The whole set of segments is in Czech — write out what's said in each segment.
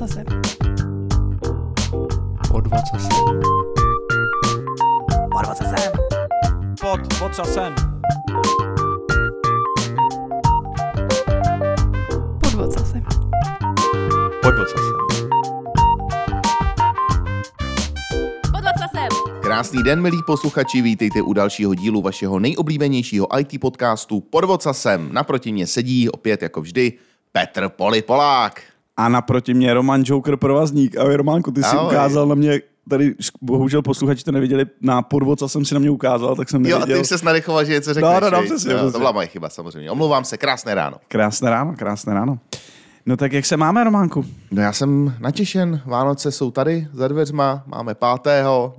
Krásný den, milí posluchači, vítejte u dalšího dílu vašeho nejoblíbenějšího IT podcastu Podvod sasem. Naproti mě sedí opět jako vždy Petr Poli Polák. A naproti mě Roman Joker provazník. Ahoj Románku, ty jsi ukázal na mě, tady bohužel posluchači to neviděli, na Podvod sasem si na mě ukázal, tak jsem neviděl. Jo, a ty už ses nadechoval, že něco řekneš. No, to byla moje chyba samozřejmě. Omlouvám se, krásné ráno. Krásné ráno. No tak jak se máme, Románku? No já jsem natěšen, Vánoce jsou tady za dveřma, máme 5.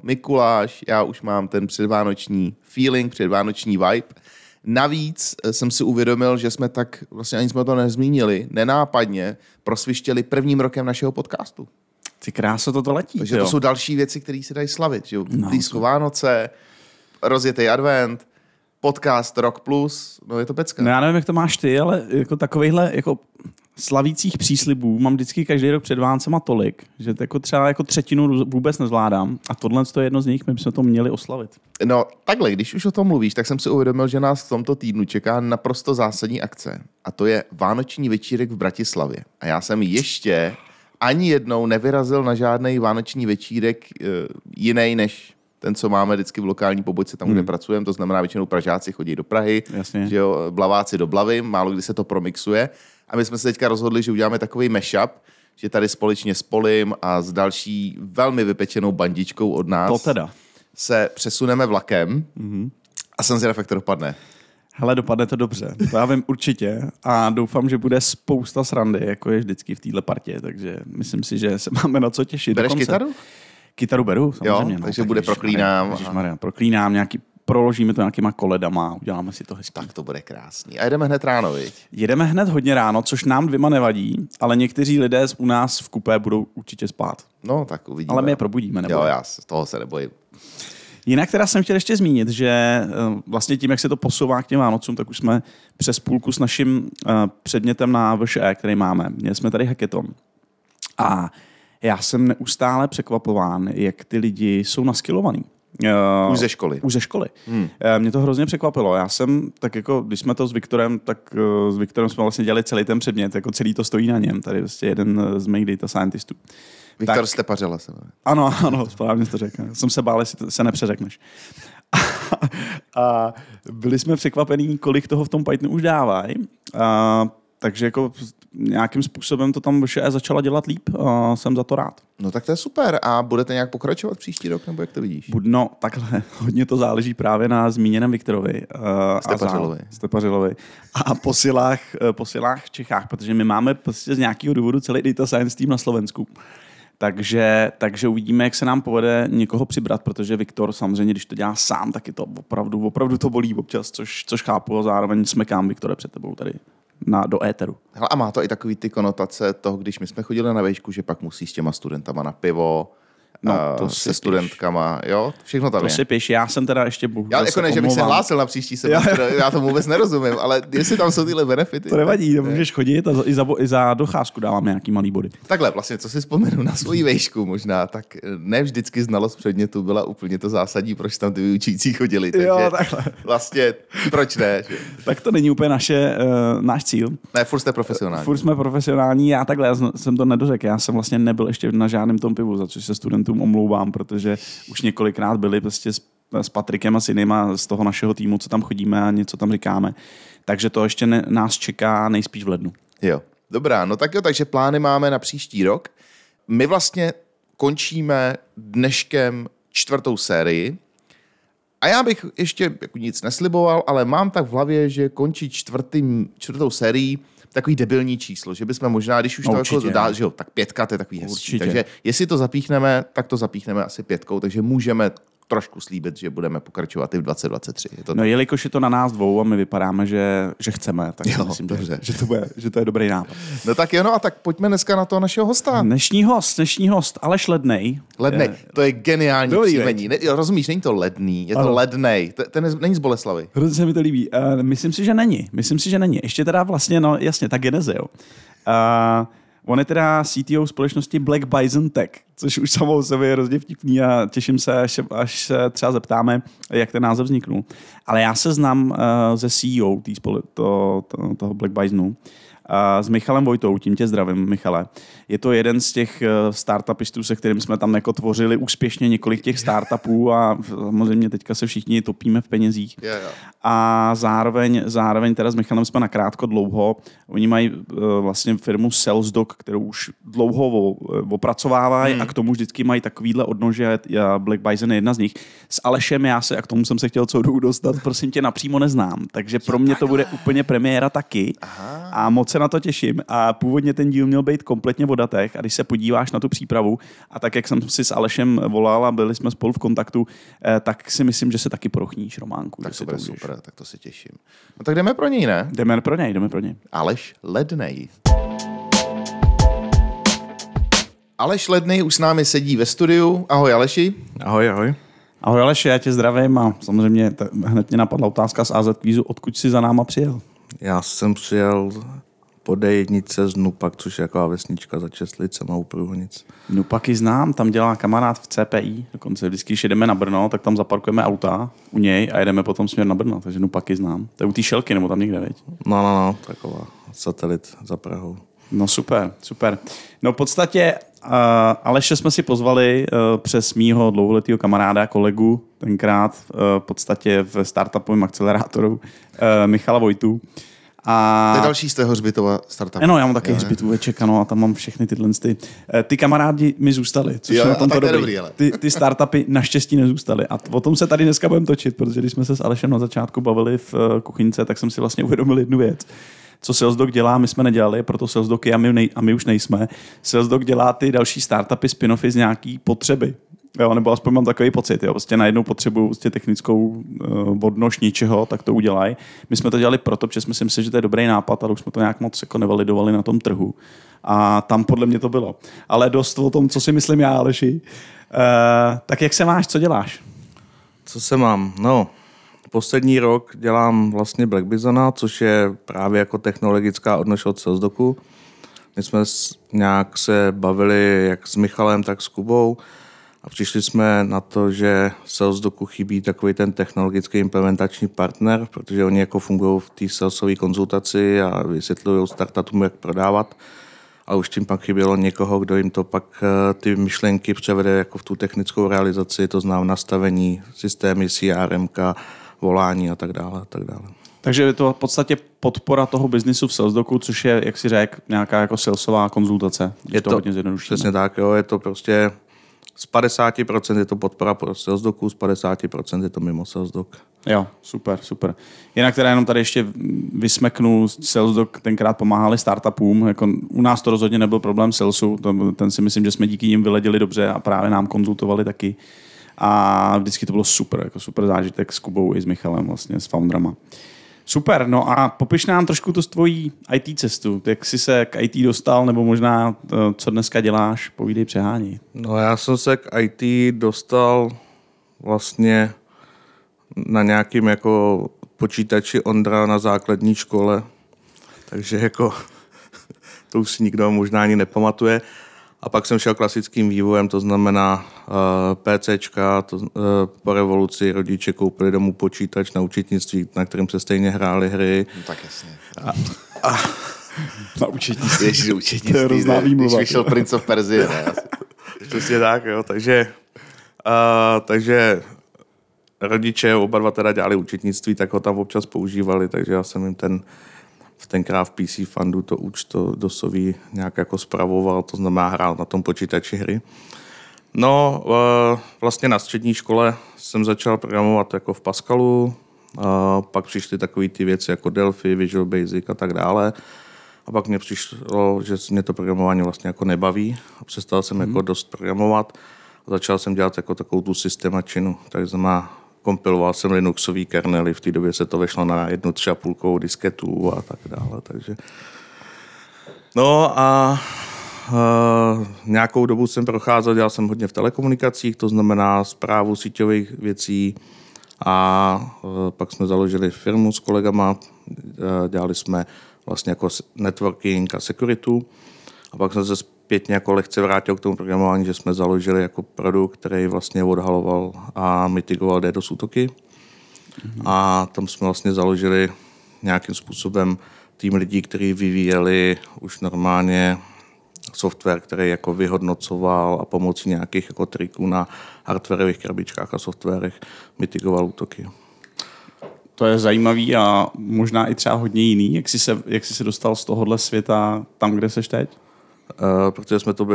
Mikuláš, já už mám ten předvánoční feeling, předvánoční vibe. Navíc jsem si uvědomil, že jsme tak, vlastně ani jsme to nezmínili, nenápadně prosvištěli prvním rokem našeho podcastu. Ty kráso, toto letí. Takže to jsou další věci, které se dají slavit. Že? No, blízko Vánoce, rozjetej advent, podcast Rok plus, no je to pecka. No já nevím, jak to máš ty, ale jako takovejhle jako slavících příslibů mám vždycky každý rok před Vánocema tolik, že jako třeba jako třetinu vůbec nezvládám a tohle je jedno z nich, my bychom to měli oslavit. No takhle, když už o tom mluvíš, tak jsem si uvědomil, že nás v tomto týdnu čeká naprosto zásadní akce a to je vánoční večírek v Bratislavě. A já jsem ještě ani jednou nevyrazil na žádnej vánoční večírek jiný než ten, co máme vždycky v lokální pobočce, tam, kde pracujeme, to znamená většinou Pražáci chodí do Prahy, že jo, Blaváci do Blavy, málo kdy se to promixuje. A my jsme se teďka rozhodli, že uděláme takový mashup, že tady společně s Polim a s další velmi vypečenou bandičkou od nás se přesuneme vlakem a jsem zvědav, jak to dopadne. Hele, dopadne to dobře, to já vím určitě a doufám, že bude spousta srandy, jako je vždycky v téhle partě, takže myslím si, že se máme na co těšit. Bereš kytaru? Kytaru beru, samozřejmě. Jo, takže bude Proklínám. Ježišmarja, Proklínám nějaký. Proložíme to nějakýma koledama, uděláme si to hezky. Tak to bude krásný. A jedeme hned ráno, viď? Jedeme hned hodně ráno, což nám dvěma nevadí, ale někteří lidé u nás v kupé budou určitě spát. No, tak uvidíme. Ale my je probudíme, nebojím. Jo, já z toho se nebojím. Jinak teda jsem chtěl ještě zmínit, že vlastně tím, jak se to posouvá k těm Vánocům, tak už jsme přes půlku s naším předmětem na VŠE, který máme. Měli jsme tady hackathon. A já jsem neustále překvapován, jak ty lidi jsou naskillovaní. Už ze školy. Mě to hrozně překvapilo. Já jsem, tak jako, když jsme to s Viktorem, tak s Viktorem jsme vlastně dělali celý ten předmět, jako celý to stojí na něm. Tady vlastně jeden z mých data scientistů. Viktor Stepařilov. Ano, správně jsi to řekl. Jsem se bál, jestli se nepřeřekneš. A byli jsme překvapení, kolik toho v tom Pythonu už dávají. Takže jako nějakým způsobem to tam vše začala dělat líp a jsem za to rád. No tak to je super. A budete nějak pokračovat příští rok, nebo jak to vidíš? No takhle, hodně to záleží právě na zmíněném Viktorovi. Stepařilovi. A posilách v Čechách, protože my máme prostě z nějakého důvodu celý data science team na Slovensku. Takže uvidíme, jak se nám povede někoho přibrat, protože Viktor samozřejmě, když to dělá sám, tak je to opravdu to bolí občas, což chápu a zároveň smekám, Viktore, před tebou tady. Do éteru. Hele, a má to i takový ty konotace toho, když my jsme chodili na vejšku, že pak musí s těma studentama na pivo, se studentkama, jo? Všechno tam je. To si píš, já jsem teda ještě bohužel já jako ne, že bych se hlásil na příští semestr, já to vůbec nerozumím, ale jestli tam jsou tyhle benefity. To nevadí, můžeš chodit a i za docházku dávám nějaký malý body. Takhle, vlastně, co si vzpomenu na svoji vejšku možná, tak ne vždycky znalost předmětu byla úplně to zásadní, proč tam ty vyučící chodili. Takže jo, takhle. Vlastně, proč ne? Že? Tak to není úplně náš cíl. Ne, furt jste profesionální. Furt jsme profesionální, já takhle, já jsem to nedořekl, já jsem vlastně nebyl ještě na žádném tom pivu, za což se studentů omlouvám, protože už několikrát byli prostě s Patrikem a s jinýma z toho našeho týmu, co tam chodíme a něco tam říkáme. Takže to ještě nás čeká nejspíš v lednu. Jo, dobrá, no tak jo, takže plány máme na příští rok. My vlastně končíme dneškem 4. sérii a já bych ještě jako nic nesliboval, ale mám tak v hlavě, že končí čtvrtou sérii takový debilní číslo, že bychom možná, když už to určitě, jako dá, že jo, tak 5, to je takový hezčí. Určitě. Takže jestli to zapíchneme, tak to zapíchneme asi 5, takže můžeme trošku slíbit, že budeme pokračovat i v 2023. Jelikož je to na nás dvou a my vypadáme, že chceme, tak jo, myslím, že to je dobrý nápad. No tak jo, no a tak pojďme dneska na toho našeho hosta. Dnešní host, Aleš Lednej. Lednej, to je geniální příjmení. Rozumíš, není to Ledný, je to Lednej. Ten není z Boleslavy. Hrozně se mi to líbí. Myslím si, že není. Ještě teda vlastně, no jasně, ta geneze, jo. On je teda CTO společnosti Black Bison Tech, což už samou o sobě je hrozně vtipný a těším se, až se třeba zeptáme, jak ten název vzniknul. Ale já se znám ze CEO toho Black Bisonu s Michalem Vojtou, tím tě zdravím, Michale. Je to jeden z těch startupistů, se kterým jsme tam jako tvořili úspěšně několik těch startupů a samozřejmě teďka se všichni topíme v penězích. A zároveň teda s Michalem jsme nakrátko dlouho. Oni mají vlastně firmu SalesDoc, kterou už dlouho opracovávají a k tomu vždycky mají takovýhle odnože. Black Bison je jedna z nich. S Alešem já se, a k tomu jsem se chtěl co dostat, prosím tě, napřímo neznám. Takže pro mě to bude úplně premiéra taky. Aha. A moc se na to těším. A původně ten díl měl být kompletně o datech. A když se podíváš na tu přípravu a tak, jak jsem si s Alešem volal a byli jsme spolu v kontaktu, tak si myslím, že se taky prochníš, Románku. Tak to bude super, tak to se těším. No tak jdeme pro něj, ne? Jdeme pro něj. Aleš Ledney. Aleš Ledney už s námi sedí ve studiu. Ahoj Aleši. Ahoj. Ahoj Aleši, já tě zdravím a samozřejmě hned mě napadla otázka z AZ Kvízu, odkud jsi za náma přijel? Já jsem přijel po D1 z Nupak, což je taková vesnička za Česlicema u Průhonic. Nupaky znám, tam dělá kamarád v CPI, dokonce vždycky, když jedeme na Brno, tak tam zaparkujeme auta u něj a jedeme potom směr na Brno, takže Nupaky znám. To je u té Šelky nebo tam někde, viď? No, taková satelit za Prahou. No super. No v podstatě Aleše jsme si pozvali přes mýho dlouholetýho kamaráda, kolegu, tenkrát v podstatě v startupovém akcelerátoru Michala Vojtu. A... To je další z té hřbitova startupu. No, já mám taky hřbitůveček, ano, a tam mám všechny tyhle ty. Ty kamarádi mi zůstali, což jo, je na tomto dobrý. Ty startupy naštěstí nezůstaly. A o tom se tady dneska budeme točit, protože když jsme se s Alešem na začátku bavili v kuchyňce, tak jsem si vlastně uvědomil jednu věc. Co SalesDoc dělá, my jsme nedělali, proto SalesDoc je a my už nejsme. SalesDoc dělá ty další startupy, spin-offy z nějaký potřeby. Jo, nebo aspoň mám takový pocit. Jo. Prostě najednou potřebuju prostě technickou odnož ničeho, tak to udělají. My jsme to dělali proto, protože jsme si mysleli, že to je dobrý nápad, ale už jsme to nějak moc jako nevalidovali na tom trhu. A tam podle mě to bylo. Ale dost o tom, co si myslím já, Aleši. Tak jak se máš, co děláš? Co se mám? No... Poslední rok dělám vlastně Black Bisona, což je právě jako technologická odnož od SalesDocu. My jsme nějak se bavili jak s Michalem, tak s Kubou a přišli jsme na to, že SalesDocu chybí takový ten technologický implementační partner, protože oni jako fungují v té salesové konzultaci a vysvětlují startupům, jak prodávat. A už tím pak chybělo někoho, kdo jim to pak ty myšlenky převede jako v tu technickou realizaci, to znamená nastavení systémy, CRMka, volání a tak dále, Takže je to v podstatě podpora toho biznisu v SalesDocu, což je, jak si řekl, nějaká jako salesová konzultace. Je to hodně zjednodušené. Přesně tak, jo, je to prostě z 50% je to podpora pro SalesDocu, z 50% je to mimo SalesDoc. Jo, super. Jinak teda jenom tady ještě vysmeknu, SalesDoc tenkrát pomáhali startupům, jako u nás to rozhodně nebyl problém salesu, ten si myslím, že jsme díky nim vyleděli dobře a právě nám konzultovali taky. A vždycky to bylo super zážitek s Kubou i s Michalem, vlastně s foundrama. Super, no a popiš nám trošku tu tvojí IT cestu, jak jsi se k IT dostal, nebo možná co dneska děláš, povídej, přehání. No já jsem se k IT dostal vlastně na nějakým jako počítači Ondra na základní škole, takže jako to už si nikdo možná ani nepamatuje. A pak jsem šel klasickým vývojem, to znamená PCčka, po revoluci rodiče koupili domů počítač na učitnictví, na kterém se stejně hrály hry. No tak jasně. A na učitnictví. Ježiš, to je hrozná výmluva. Když vyšel Prince of Persie. Přesně tak, jo. Takže rodiče oba dva teda dělali učitnictví, tak ho tam občas používali, takže já jsem jim tenkrát v PC Fundu to účto dosový nějak jako spravoval, to znamená hrál na tom počítači hry. No, vlastně na střední škole jsem začal programovat jako v Pascalu, pak přišly takové ty věci jako Delphi, Visual Basic a tak dále. A pak mě přišlo, že mě to programování vlastně jako nebaví a přestal jsem jako dost programovat a začal jsem dělat jako takovou tu systemačinu, tak znamená kompiloval jsem linuxový kernely, v té době se to vešlo na 1,5 disketu a tak dále, takže... No a nějakou dobu jsem procházel, dělal jsem hodně v telekomunikacích, to znamená správu síťových věcí a pak jsme založili firmu s kolegama, dělali jsme vlastně jako networking a security A pak jsem se zpětně jako lehce vrátil k tomu programování, že jsme založili jako produkt, který vlastně odhaloval a mitigoval DDoS útoky. Mm-hmm. A tam jsme vlastně založili nějakým způsobem tým lidí, kteří vyvíjeli už normálně software, který jako vyhodnocoval a pomocí nějakých jako triků na hardwareových krabičkách a softwarech mitigoval útoky. To je zajímavý a možná i třeba hodně jiný. Jak jsi se dostal z tohohle světa tam, kde seš teď? Protože jsme to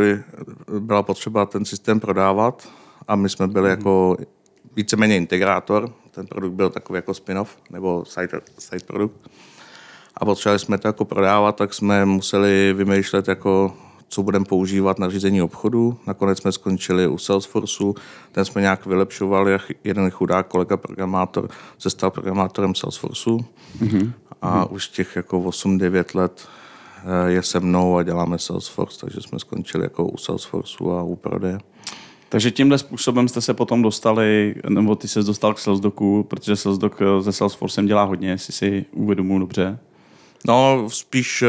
byla potřeba ten systém prodávat a my jsme byli jako víceméně integrátor. Ten produkt byl takový jako spin-off nebo side produkt. A potřebovali jsme to jako prodávat, tak jsme museli vymýšlet, jako, co budeme používat na řízení obchodu. Nakonec jsme skončili u Salesforceu, ten jsme nějak vylepšovali. Jeden chudák kolega programátor se stal programátorem Salesforceu a už těch jako 8-9 let je se mnou a děláme Salesforce, takže jsme skončili jako u Salesforceu a u prodeje. Takže tímhle způsobem jste se potom dostali, nebo ty ses dostal k SalesDocu, protože SalesDoc se Salesforcem dělá hodně, jestli si uvědomuji dobře. No, spíš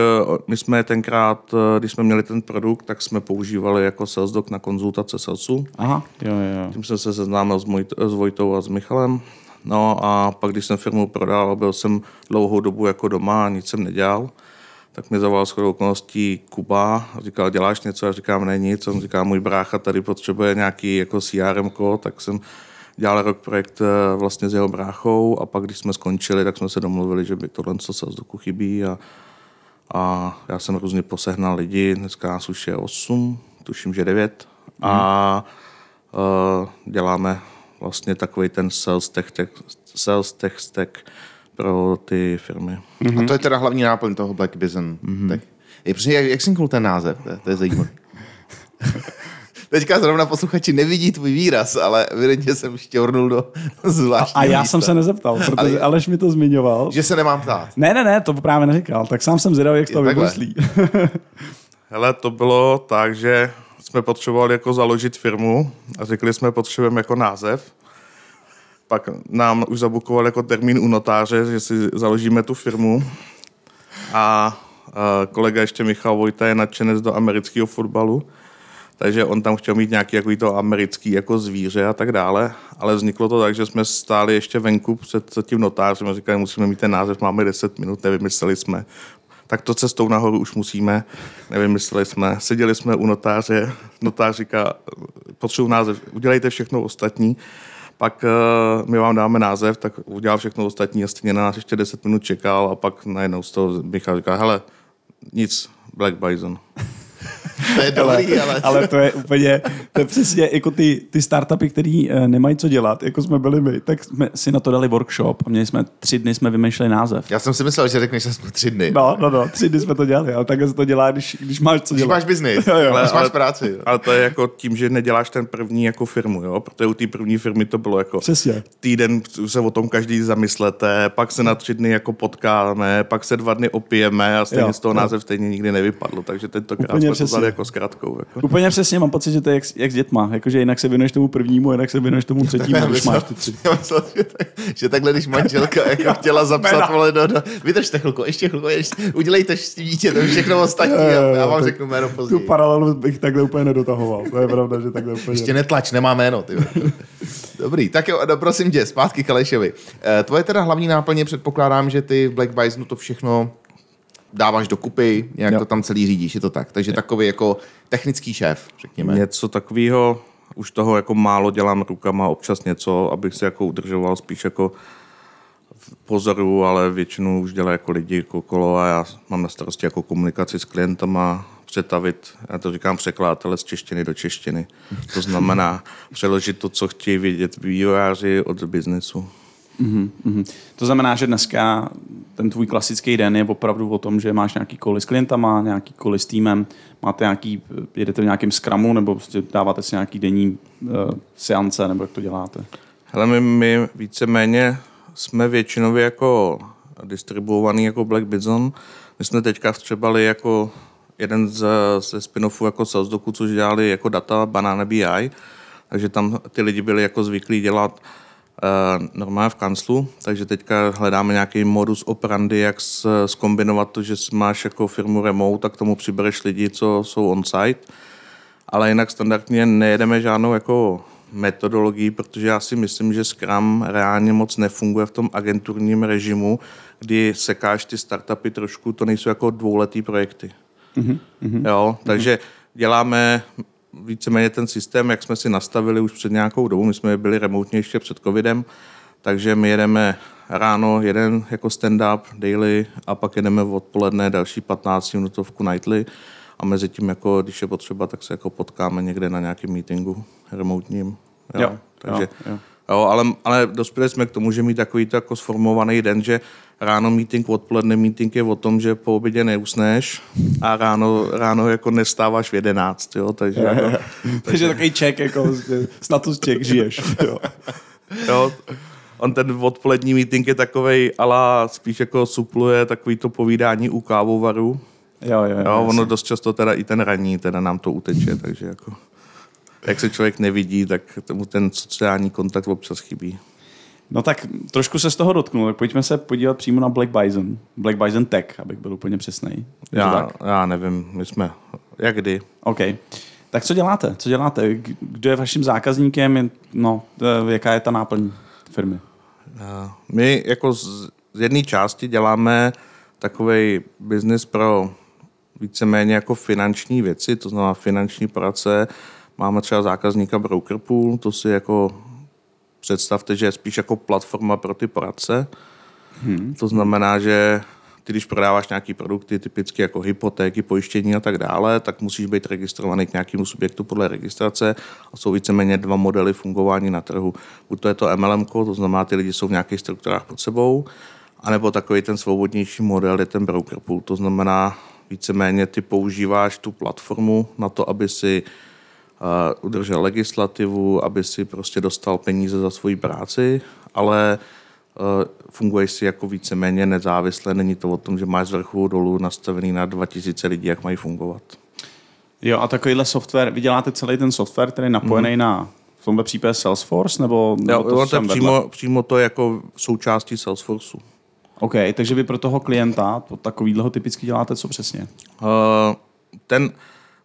my jsme tenkrát, když jsme měli ten produkt, tak jsme používali jako SalesDoc na konzultace salesu. Aha, jo. Tím jsem se seznámil s Vojtou a s Michalem. No a pak, když jsem firmu prodal, byl jsem dlouhou dobu jako doma a nic jsem nedělal, tak mě zavolal shodou okolností Kuba a říkal, děláš něco? Já říkám, ne nic. On říká, můj brácha tady potřebuje nějaký jako CRM-ko, tak jsem dělal rok projekt vlastně s jeho bráchou a pak, když jsme skončili, tak jsme se domluvili, že by tohle co SalesDocu chybí a já jsem různě posehnal lidi, dneska nás už je 8, tuším, že 9 a děláme vlastně takový ten sales tech stack pro ty firmy. Mm-hmm. A to je teda hlavní náplň toho Black Bison. Mm-hmm. Tak, jak jsem koukal ten název, to je zajímavý. Teďka zrovna posluchači nevidí tvůj výraz, ale evidentně jsem šťournul do zvláštního místa. A já jsem se nezeptal, protože Aleš mi to zmiňoval. Že se nemám ptát. Ne, to právě neříkal. Tak sám jsem zvědavý, jak to vymyslí. Hele, to bylo tak, že jsme potřebovali jako založit firmu a řekli jsme, potřebujeme jako název. Pak nám už zabukoval jako termín u notáře, že si založíme tu firmu. A kolega ještě Michal Vojta je nadšenec do amerického fotbalu. Takže on tam chtěl mít nějaký jako to americký jako zvíře a tak dále, ale vzniklo to tak, že jsme stáli ještě venku před tím notářem a říkali, musíme mít ten název, máme 10 minut, nevymysleli jsme. Tak to cestou nahoru už musíme, nevymysleli jsme. Seděli jsme u notáře, notář říká, potřebuji název, udělejte všechno ostatní, pak my vám dáme název, tak udělal všechno ostatní a stejně na nás ještě 10 minut čekal a pak najednou z toho Michal říká, hele, nic, Black Bison. To je dobrý, ale to je úplně, to je přesně jako ty startupy, který nemají co dělat, jako jsme byli my, tak jsme si na to dali workshop a měli jsme 3 dny, jsme vymýšleli název. Já jsem si myslel, že řekneš aspoň 3 dny. No, 3 dny jsme to dělali, ale takhle se to dělá, když máš co dělat. Když máš biznis, ale máš práci. Jo. Ale to je jako tím, že neděláš ten první jako firmu, jo, protože u té první firmy to bylo jako přesně. Týden se o tom každý zamyslete, pak se na 3 dny jako potkáme, pak se 2 dny opijeme a stejně z toho název stejně nikdy nevypadlo, takže tentokrát jako zkrátkou. Jako. Úplně přesně, mám pocit, že to je jak s dětma. Jakože jinak se věnuješ tomu prvnímu, jinak se věnuješ tomu třetímu, když máš ty 3. Já myslel, že takhle, když manželka jako chtěla zapsat, vole, no, vydržte chvilku, ještě chvilku, udělejte dítě, to všechno ostatní, já vám řeknu jméno později. Tu paralelu bych takhle úplně nedotahoval, to je pravda, že takhle úplně. Ještě netlač, nemá jméno, ty. Dobrý, tak jo, prosím tě, zpátky k Alešovi. Tvoje teda hlavní náplně, předpokládám, že ty v Black Bisonu to všechno dáváš dokupy, nějak to tam celý řídíš, je to tak. Takže takový jako technický šéf, řekněme. Něco takového, už toho jako málo dělám rukama, občas něco, abych se jako udržoval spíš jako v pozoru, ale většinu už dělá jako lidi okolo a já mám na starosti jako komunikaci s klientama, přetavit, já to říkám překladatele z češtiny do češtiny. To znamená přeložit to, co chtějí vědět vývojáři od biznesu. Uhum, uhum. To znamená, že dneska ten tvůj klasický den je opravdu o tom, že máš nějaký koly s klientama, nějaký koly s týmem, máte nějaký, jedete v nějakém scrumu nebo prostě dáváte si nějaký denní seance, nebo jak to děláte? Hele, my víceméně jsme většinově jako distribuovaný jako Black Bison. My jsme teďka vstřebali jako jeden ze spin-offů jako SalesDocu, což dělali jako data Banana BI, takže tam ty lidi byli jako zvyklí dělat normálně v kanclu, takže teďka hledáme nějaký modus operandi, jak zkombinovat to, že máš jako firmu remote a k tomu přibereš lidi, co jsou on-site, ale jinak standardně nejedeme žádnou jako metodologii, protože já si myslím, že Scrum reálně moc nefunguje v tom agenturním režimu, kdy sekáš ty startupy trošku, to nejsou jako dvouletý projekty. Jo, takže děláme víceméně ten systém, jak jsme si nastavili už před nějakou dobu, my jsme byli remotně ještě před covidem, takže my jedeme ráno jeden jako stand-up daily a pak jedeme v odpoledne další 15-minutovku nightly a mezi tím, jako, když je potřeba, tak se jako potkáme někde na nějakém meetingu remotním. Ale dospěli jsme k tomu, že mít takový jako sformovaný den, že ráno meeting, odpoledne meeting je o tom, že po obědě neusneš a ráno jako nestáváš v 11, jo, takže... Takže takový check, jako status check, žiješ. Jo. On ten odpolední meeting je takovej, ale spíš jako supluje takový to povídání u kávovaru. Jo, ono dost často teda i ten ranní, teda nám to uteče, takže jako... Jak se člověk nevidí, tak tomu ten sociální kontakt občas chybí. No tak trošku se z toho dotknu, tak pojďme se podívat přímo na Black Bison Tech, abych byl úplně přesnej. Já nevím, my jsme, jak kdy. OK, tak co děláte? Kdo je vaším zákazníkem, no, jaká je ta náplň firmy? My jako z jedné části děláme takovej biznis pro víceméně jako finanční věci, to znamená finanční poradce. Máme třeba zákazníka Broker Pool, to si jako představte, že je spíš jako platforma pro ty poradce. To znamená, že ty, když prodáváš nějaké produkty, typicky jako hypotéky, pojištění a tak dále, tak musíš být registrovaný k nějakému subjektu podle registrace a jsou víceméně dva modely fungování na trhu. Buď to je to MLM-ko, to znamená, ty lidi jsou v nějakých strukturách pod sebou, anebo takový ten svobodnější model je ten Broker Pool, to znamená, víceméně ty používáš tu platformu na to, aby si udržel legislativu, aby si prostě dostal peníze za svoji práci, ale funguješ si jako víceméně nezávisle. Není to o tom, že máš z vrchu dolů nastavený na 2000 lidí, jak mají fungovat. Jo, a takovýhle software, vy děláte celý ten software, který je napojený na v tomhle případě Salesforce? Přímo to je jako součástí Salesforceu. OK, takže vy pro toho klienta, to takovýhleho typicky děláte co přesně?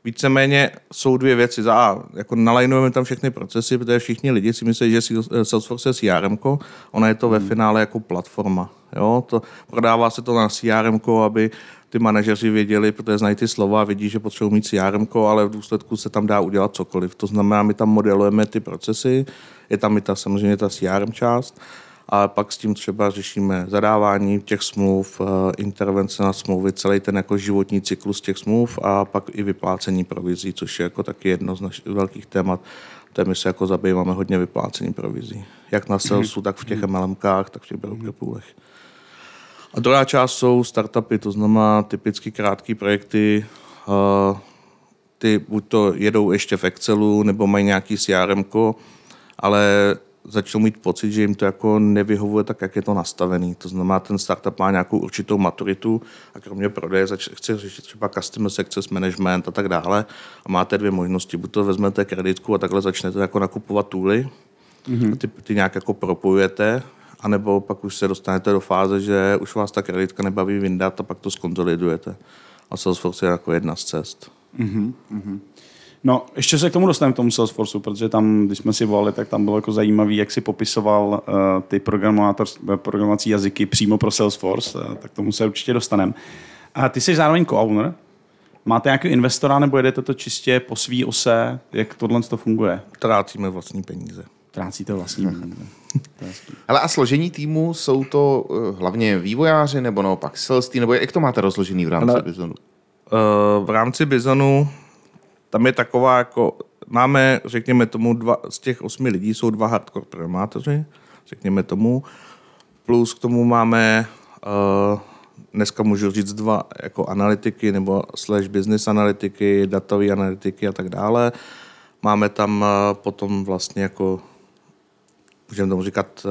Víceméně jsou dvě věci. Za A, jako nalajnujeme tam všechny procesy, protože všichni lidi si myslí, že Salesforce je CRM-ko, ona je to ve finále jako platforma. Jo? To, prodává se to na CRM-ko, aby ty manažeři věděli, protože znají ty slova, vidí, že potřebují mít CRM-ko, ale v důsledku se tam dá udělat cokoliv. To znamená, my tam modelujeme ty procesy, je tam i ta samozřejmě ta CRM část, a pak s tím třeba řešíme zadávání těch smluv, intervence na smlouvy, celý ten jako životní cyklus těch smluv a pak i vyplácení provizí, což je jako taky jedno z našich velkých témat. Tady my se jako zabýváme hodně vyplácení provizí. Jak na Salesu, tak v těch MLMkách, tak v těch brokerpoolech. A druhá část jsou startupy, to znamená typicky krátké projekty, ty buď to jedou ještě v Excelu, nebo mají nějaký CRMko, ale začnou mít pocit, že jim to jako nevyhovuje tak, jak je to nastavený. To znamená, ten startup má nějakou určitou maturitu a kromě prodeje chce řešit třeba customer success management a tak dále a máte dvě možnosti. Buď to vezmete kreditku a takhle začnete jako nakupovat tooly a ty nějak jako propojujete, anebo pak už se dostanete do fáze, že už vás ta kreditka nebaví vyndat a pak to skonsolidujete. A Salesforce je jako jedna z cest. No, ještě se k tomu dostaneme, k tomu Salesforceu, protože tam, když jsme si volali, tak tam bylo jako zajímavý, jak si popisoval ty programovací jazyky přímo pro Salesforce, tak tomu se určitě dostaneme. A ty jsi zároveň co-owner. Máte nějakého investora, nebo jedete to čistě po svý ose? Jak tohle to funguje? Trácíme vlastní peníze. Trácíte vlastní peníze. Ale a složení týmu, jsou to hlavně vývojáři, nebo naopak sales team, nebo jak to máte rozložený v rámci Bizonu? V rámci Bizonu tam je taková jako, máme, řekněme tomu, z těch 8 lidí jsou 2 hardcore programátoři, řekněme tomu, plus k tomu máme, dneska můžu říct 2 jako analytiky nebo / business analytiky, datové analytiky a tak dále. Máme tam potom vlastně jako, můžeme tomu říkat,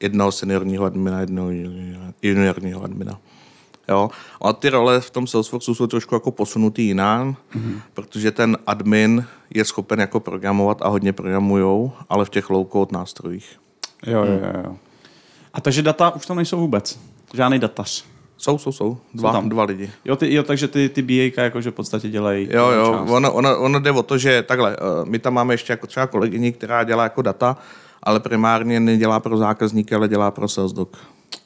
jednoho seniorního admina, jednoho juniorního admina. Jo. A ty role v tom Salesforceu jsou trošku jako posunutý jinam, protože ten admin je schopen jako programovat a hodně programujou, ale v těch low-code nástrojích. Jo. A takže data už tam nejsou vůbec. Žádný datař. Jsou. Dva lidi. Jo, takže ty BA jakože v podstatě dělají. Jo, ono jde o to, že takhle, my tam máme ještě jako třeba kolegyni, která dělá jako data, ale primárně nedělá pro zákazníky, ale dělá pro SalesDoc.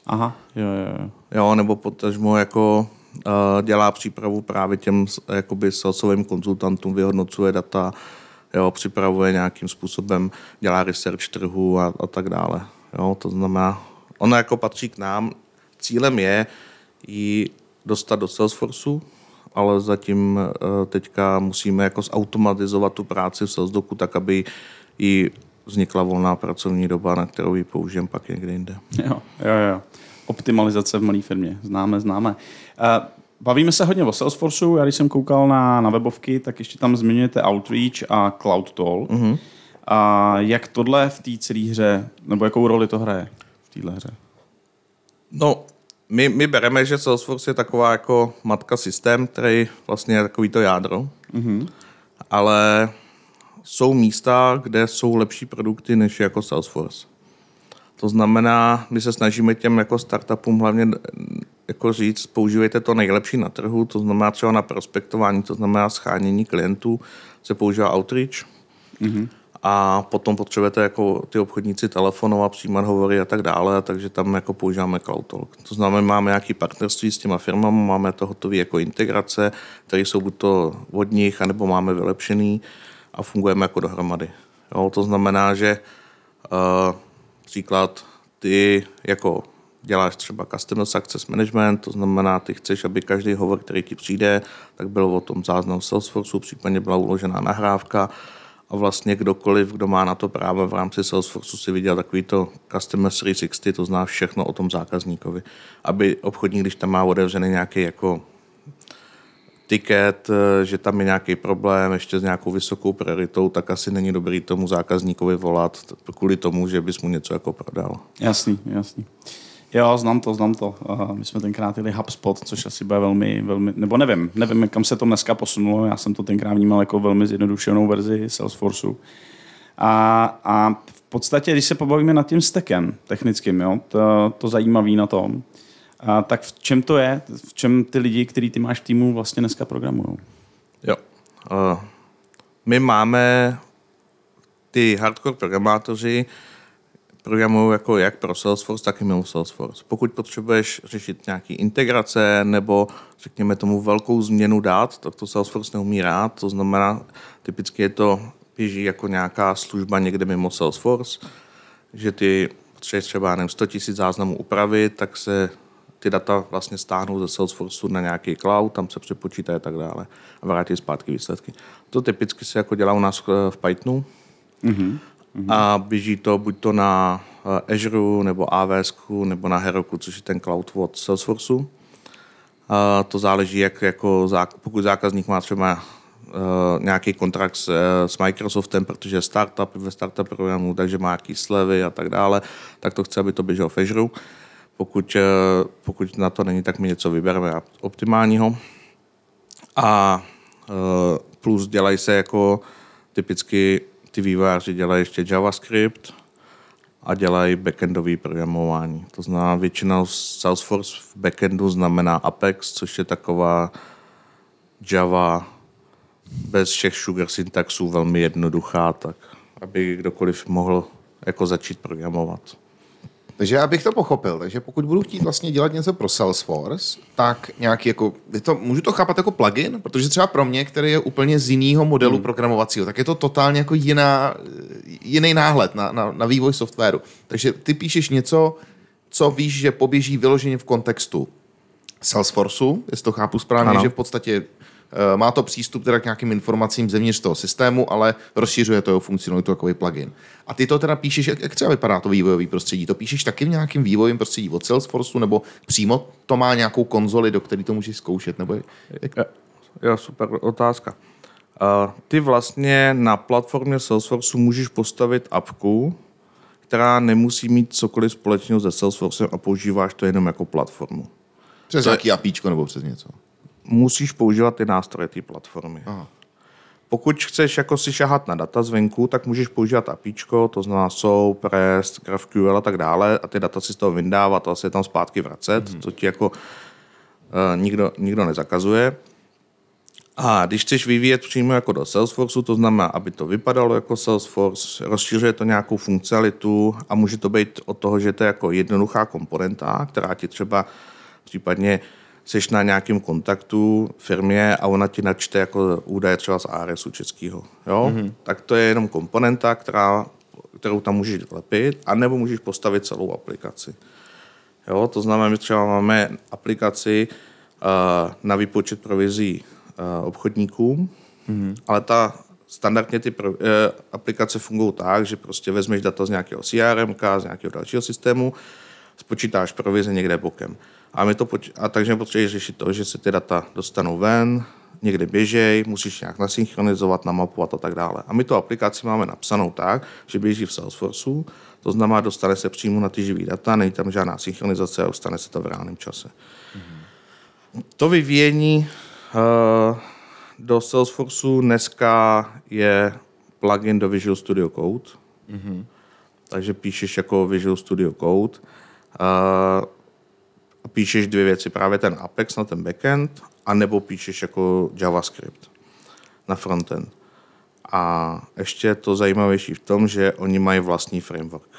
Aha, jo. Jo, nebo potažmo jako dělá přípravu právě těm jakoby salesovým konzultantům, vyhodnocuje data, jo, připravuje nějakým způsobem, dělá research trhu a tak dále. Jo, to znamená, ona jako patří k nám. Cílem je ji dostat do Salesforceu, ale zatím teďka musíme jako zautomatizovat tu práci v SalesDocu tak, aby ji vznikla volná pracovní doba, na kterou ji použijeme pak někde jinde. Jo. Optimalizace v malé firmě. Známe. Bavíme se hodně o Salesforceu. Já když jsem koukal na webovky, tak ještě tam zmiňujete Outreach a CloudTalk. Mm-hmm. A jak tohle v té celé hře, nebo jakou roli to hraje v téhle hře? No, my bereme, že Salesforce je taková jako matka systém, který vlastně je takový to jádro, mm-hmm. ale jsou místa, kde jsou lepší produkty než jako Salesforce. To znamená, my se snažíme těm jako startupům hlavně jako říct, používejte to nejlepší na trhu, to znamená třeba na prospektování, to znamená schánění klientů, se používá Outreach mm-hmm. a potom potřebujete jako ty obchodníci telefonovat, přijímat hovory a tak dále, takže tam jako používáme CloudTalk. To znamená, máme nějaké partnerství s těma firmami, máme to hotové jako integrace, které jsou buď to od nich, anebo máme vylepšený a fungujeme jako dohromady. Jo, to znamená, že příklad, ty jako děláš třeba Customer Success Management, to znamená, ty chceš, aby každý hovor, který ti přijde, tak byl o tom záznam Salesforceu, případně byla uložená nahrávka a vlastně kdokoliv, kdo má na to právo v rámci Salesforceu si viděl takovýto Customer 360, to zná všechno o tom zákazníkovi. Aby obchodník, když tam má otevřený nějaký jako ticket, že tam je nějaký problém ještě s nějakou vysokou prioritou, tak asi není dobrý tomu zákazníkovi volat kvůli tomu, že bys mu něco jako prodal. Jasný. Jo, znám to. My jsme tenkrát jeli HubSpot, což asi bude velmi, nebo nevím, kam se to dneska posunulo, já jsem to tenkrát vnímal jako velmi zjednodušenou verzi Salesforceu. A v podstatě, když se pobavíme nad tím stackem technickým, jo, to zajímavý na tom, a tak v čem to je? V čem ty lidi, který ty máš v týmu, vlastně dneska programujou? Jo. My máme ty hardcore programátoři, programují jako jak pro Salesforce, tak i mimo Salesforce. Pokud potřebuješ řešit nějaké integrace nebo řekněme tomu velkou změnu dát, tak to Salesforce neumí rád, to znamená typicky je to běží jako nějaká služba někde mimo Salesforce, že ty potřebuješ třeba 100 000 záznamů upravit, tak se ty data vlastně stáhnou ze Salesforceu na nějaký cloud, tam se přepočítají a tak dále a vrátí zpátky výsledky. To typicky se jako dělá u nás v Pythonu mm-hmm. a běží to buď to na Azure nebo AWS nebo na Heroku, což je ten cloud od Salesforceu. To záleží, jak jako pokud zákazník má třeba nějaký kontrakt s Microsoftem, protože je startup ve startup programu, takže má nějaký slevy a tak dále, tak to chce, aby to běželo v Azure. Pokud na to není, tak my něco vybereme optimálního. A plus dělají se jako typicky ty vývojáři dělají ještě JavaScript a dělají backendové programování. To znamená, většina Salesforce v backendu znamená Apex, což je taková Java bez všech sugar syntaxů velmi jednoduchá, tak aby kdokoliv mohl jako začít programovat. Takže já bych to pochopil. Takže pokud budu chtít vlastně dělat něco pro Salesforce, tak nějaký jako, můžu to chápat jako plugin? Protože třeba pro mě, který je úplně z jiného modelu programovacího, tak je to totálně jako jiný náhled na vývoj softwaru. Takže ty píšeš něco, co víš, že poběží vyloženě v kontextu Salesforceu, jestli to chápu správně, ano. Že v podstatě má to přístup teda k nějakým informacím zevnitř toho systému, ale rozšiřuje to jeho funkcionalitu jako plugin. A ty to teda píšeš, jak třeba vypadá to vývojové prostředí? To píšeš taky v nějakým vývojovém prostředí od Salesforceu, nebo přímo to má nějakou konzoli, do které to můžeš zkoušet? Nebo jo, super otázka. Ty vlastně na platformě Salesforceu můžeš postavit appku, která nemusí mít cokoliv společného se Salesforcem a používáš to jenom jako platformu. Přes nějaký APIčko nebo přes něco? Musíš používat ty nástroje té platformy. Aha. Pokud chceš jako si šahat na data zvenku, tak můžeš používat APIčko, to znamená SOAP, REST, GraphQL a tak dále a ty data si z toho vyndávat a se tam zpátky vracet, co ti jako nikdo nezakazuje. A když chceš vyvíjet přímo jako do Salesforceu, to znamená, aby to vypadalo jako Salesforce, rozšiřuje to nějakou funkcionalitu a může to být od toho, že to je jako jednoduchá komponenta, která ti třeba případně seš na nějakém kontaktu firmě a ona ti načte jako údaje třeba z ARSu českého. Tak to je jenom komponenta, kterou tam můžeš lepit, anebo můžeš postavit celou aplikaci. Jo? To znamená, my třeba máme aplikaci na výpočet provizí obchodníkům, ale standardně ty aplikace fungují tak, že prostě vezmeš data z nějakého CRMka, z nějakého dalšího systému, spočítáš provize někde bokem. A takže potřebuješ řešit to, že se ty data dostanou ven, někde běžej, musíš nějak nasynchronizovat, namapovat a tak dále. A my tu aplikaci máme napsanou tak, že běží v Salesforceu, to znamená, dostane se přímo na ty živý data, není tam žádná synchronizace a dostane se to v reálném čase. To vyvíjení do Salesforceu dneska je plugin do Visual Studio Code, takže píšeš jako Visual Studio Code, píšeš dvě věci, právě ten Apex na ten backend, anebo píšeš jako JavaScript na frontend. A ještě je to zajímavější v tom, že oni mají vlastní framework.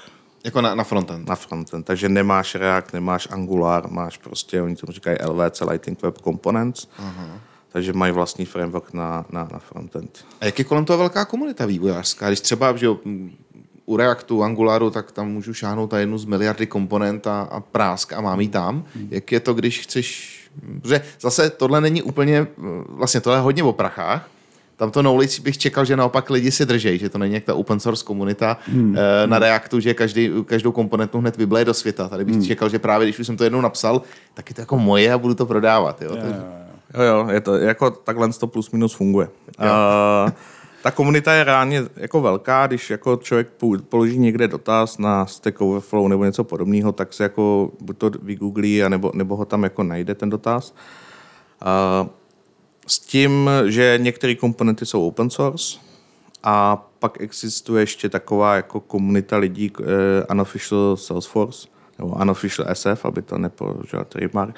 Jako na frontend? Na frontend, takže nemáš React, nemáš Angular, máš prostě, oni tomu říkají LWC, Lightning Web Components, takže mají vlastní framework na frontend. A jak je kolem toho velká komunita vývojářská? Když třeba, že u Reactu, Angularu, tak tam můžu šáhnout na jednu z miliardy komponent a prásk a mám ji tam. Jak je to, když chceš... Protože zase tohle není úplně... Vlastně tohle je hodně o prachách. Tam to knowledge bych čekal, že naopak lidi si držejí, že to není jak ta open source komunita na Reactu, že každou komponentu hned vybleje do světa. Tady bych čekal, že právě když už jsem to jednou napsal, tak je to jako moje a budu to prodávat. Jo, jo, je to jako takhle 100 plus minus funguje. Ta komunita je reálně jako velká, když jako člověk položí někde dotaz na Stack Overflow nebo něco podobného, tak se jako buď to vygooglí, nebo ho tam jako najde ten dotaz. S tím, že některé komponenty jsou open source a pak existuje ještě taková jako komunita lidí Unofficial Salesforce nebo Unofficial SF, aby to nepoužil trademark.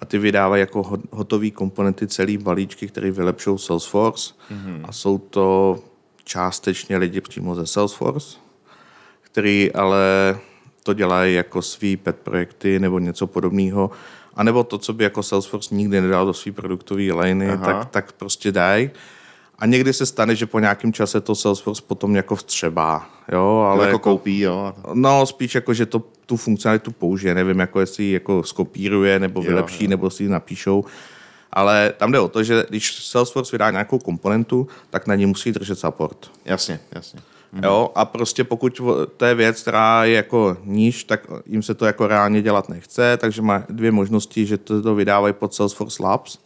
A ty vydávají jako hotové komponenty celý balíčky, které vylepšují Salesforce. A jsou to částečně lidi přímo ze Salesforce, který ale to dělají jako svý pet projekty nebo něco podobného. A nebo to, co by jako Salesforce nikdy nedal do svý produktové liney, tak prostě dají. A někdy se stane, že po nějakém čase to Salesforce potom jako vstřebá. Jo, ale jako koupí, jo. No, spíš jako, že tu funkcionalitu použije. Nevím, jako jestli ji jako skopíruje, nebo vylepší, nebo si ji napíšou. Ale tam jde o to, že když Salesforce vydá nějakou komponentu, tak na ní musí držet support. Jasně. Jo, a prostě pokud to je věc, která je jako níž, tak jim se to jako reálně dělat nechce, takže má dvě možnosti, že to vydávají pod Salesforce Labs,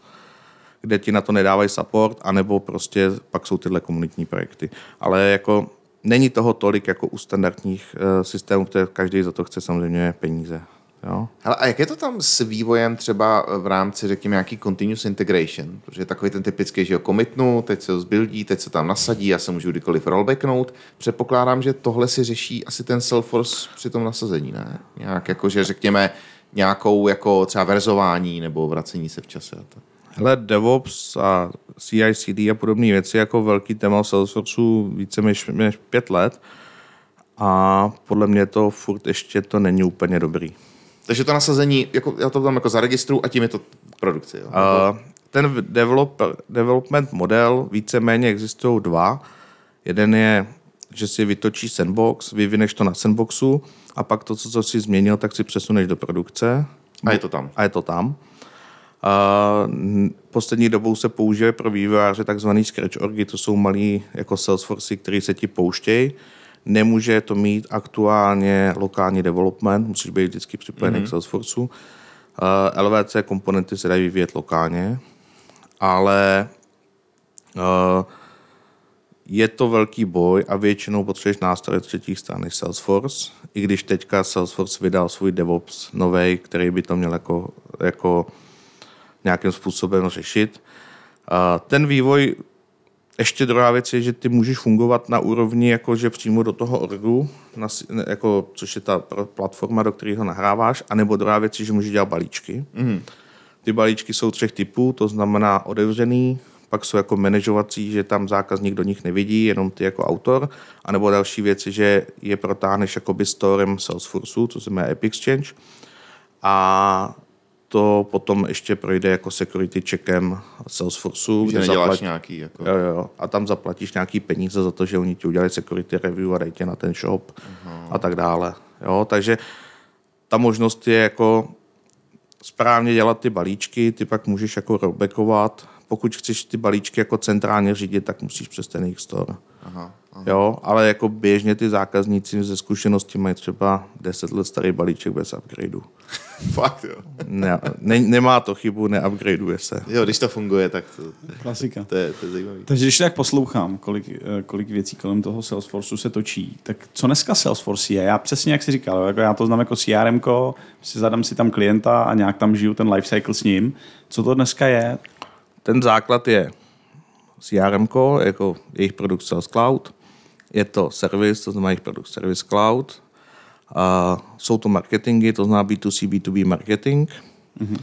kde ti na to nedávají support, anebo prostě pak jsou tyhle komunitní projekty. Ale jako není toho tolik jako u standardních systémů, které každý za to chce samozřejmě peníze. Jo? Hele, a jak je to tam s vývojem třeba v rámci, řekněme, nějaký continuous integration? Protože je takový ten typický, že jo, commitnu, teď se ho zbuildí, teď se tam nasadí, já se můžu kdykoliv rollbacknout. Předpokládám, že tohle si řeší asi ten Salesforce při tom nasazení, ne? Nějak jako, že řekněme, nějakou jako třeba verzování nebo vracení se v čase. Hele, DevOps a CI/CD a podobné věci jako velký téma Salesforceu více než 5 let a podle mě to furt ještě to není úplně dobrý. Takže to nasazení, jako, já to tam jako zaregistruju a tím je to v produkci. Jo? Ten development model víceméně existují dva. Jeden je, že si vytočí sandbox, vyvineš to na sandboxu a pak to, co si změnil, tak si přesuneš do produkce. A je to tam. Poslední dobou se používá pro vývojáře takzvaný scratch orgy, to jsou malí jako Salesforce, který se ti pouštějí. Nemůže to mít aktuálně lokální development, musíš být vždycky připojený k Salesforceu. LVC komponenty se dají vyvíjet lokálně, ale je to velký boj a většinou potřebuješ nástroje třetích stran Salesforce, i když teďka Salesforce vydal svůj DevOps novej, který by to měl jako nějakým způsobem řešit. Ten vývoj Ještě druhá věc je, že ty můžeš fungovat na úrovni jakože přímo do toho orgu, jako, což je ta platforma, do kterého nahráváš, anebo druhá věc je, že můžeš dělat balíčky. Mm. Ty balíčky jsou 3 typů, to znamená otevřený, pak jsou jako manažovací, že tam zákazník do nich nevidí, jenom ty jako autor, anebo další věci, že je protáhneš jakoby storem Salesforceu, co se jmenuje AppExchange, a to potom ještě projde jako security checkem Salesforceu. Když nějaký, jako... jo, a tam zaplatíš nějaký peníze za to, že oni ti udělají security review a dají tě na ten shop a tak dále. Jo, takže ta možnost je jako správně dělat ty balíčky, ty pak můžeš jako rollbackovat. Pokud chceš ty balíčky jako centrálně řídit, tak musíš přes ten X-Store. Jo, ale jako běžně ty zákazníci ze zkušeností mají třeba 10 let starý balíček bez upgradeu. Fakt jo. Ne, nemá to chybu, neupgradeuje se. Jo, když to funguje, tak to... Klasika. To je zajímavý. Takže když tak poslouchám, kolik věcí kolem toho Salesforceu se točí, tak co dneska Salesforce je? Já přesně, jak jsi říkal, jako já to znám jako CRMko, zadám si tam klienta a nějak tam žiju ten lifecycle s ním. Co to dneska je? Ten základ je CRMko, jako jejich produkt Sales Cloud. Je to servis, to znamená jejich produkt Service Cloud. Jsou to marketingy, to znamená B2C, B2B marketing. Mm-hmm.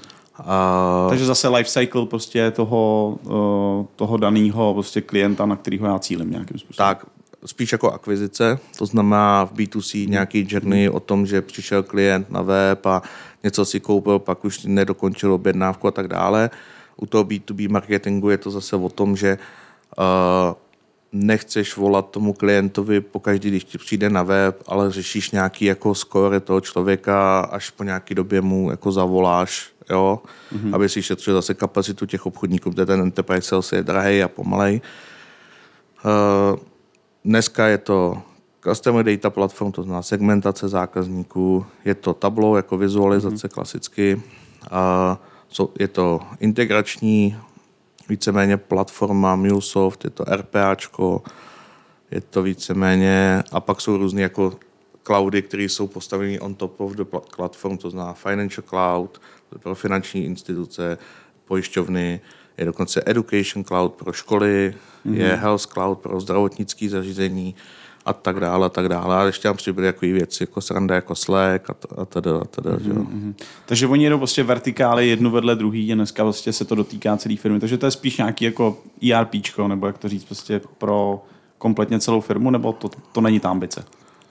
Takže zase lifecycle prostě toho daného prostě klienta, na kterého já cílím nějakým způsobem. Tak, spíš jako akvizice, to znamená v B2C nějaký journey o tom, že přišel klient na web a něco si koupil, pak už nedokončil objednávku a tak dále. U toho B2B marketingu je to zase o tom, že nechceš volat tomu klientovi pokaždý, když ti přijde na web, ale řešíš nějaký jako score toho člověka, až po nějaký době mu jako zavoláš, jo? Mm-hmm. Aby si šetřil zase kapacitu těch obchodníků, kde ten enterprise sales je drahej a pomalej. Dneska je to Customer Data Platform, to znamená segmentace zákazníků, je to Tableau jako vizualizace klasicky, je to integrační víceméně platforma MuleSoft, je to RPAčko, je to víceméně, a pak jsou různé jako cloudy, které jsou postavené on top of the platform, to znamená Financial Cloud pro finanční instituce, pojišťovny, je dokonce Education Cloud pro školy, je Health Cloud pro zdravotnické zařízení a tak dále, a tak dále. A ještě tam přibyly jako věci, jako sranda, jako Slack a teda, jo. Takže oni jedou prostě vertikály jednu vedle druhý a dneska vlastně se to dotýká celé firmy. Takže to je spíš nějaký jako ERPčko, nebo jak to říct, prostě pro kompletně celou firmu, nebo to není ta ambice?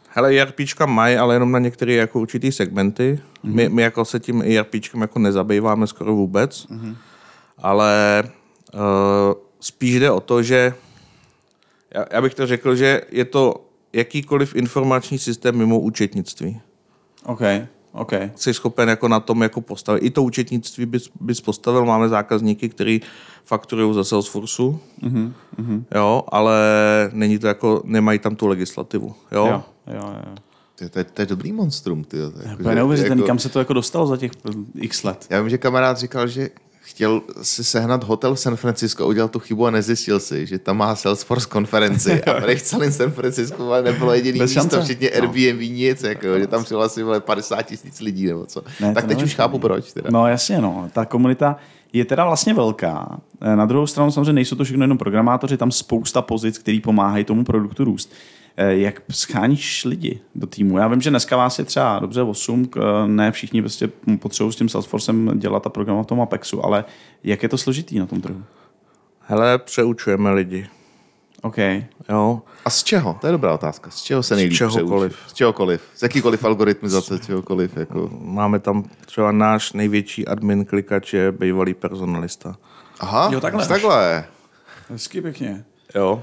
Hele, ERPčka mají, ale jenom na některé jako určitý segmenty. My jako se tím ERPčkem jako nezabýváme skoro vůbec, ale spíš jde o to, že já bych to řekl, že je to jakýkoliv informační systém mimo účetnictví. OK. Jsi schopen jako na tom jako postavit. I to účetnictví bys postavil. Máme zákazníky, kteří fakturují ze Salesforceu, jo, ale není to jako, nemají tam tu legislativu. Jo. To je dobrý monstrum. To je neuvěřitelný, kam se to jako dostalo za těch x let. Já vím, že kamarád říkal, že chtěl si sehnat hotel v San Francisco, udělal tu chybu a nezjistil si, že tam má Salesforce konferenci a tady v celém San Francisco nebylo jediný místo, včetně Airbnb, nic, jako, že tam přihlásilo 50,000 lidí nebo co. Ne, tak teď už chápu proč. Teda. No jasně, no. Ta komunita je teda vlastně velká. Na druhou stranu samozřejmě nejsou to všechno jenom programátoři, tam spousta pozic, který pomáhají tomu produktu růst. Jak scháníš lidi do týmu? Já vím, že dneska vás je třeba dobře 8, ne všichni prostě potřebují s tím Salesforcem dělat a programovat v tom Apexu, ale jak je to složitý na tom trhu? Hele, přeučujeme lidi. OK. Jo. A z čeho? To je dobrá otázka. Z čeho se nejlíp přeučit? Z čehokoliv. Z jakýkoliv algoritmizace, čehokoliv. Jako... Máme tam třeba náš největší admin klikač je bývalý personalista. Aha, jo, takhle. Hezky pěkně. Jo.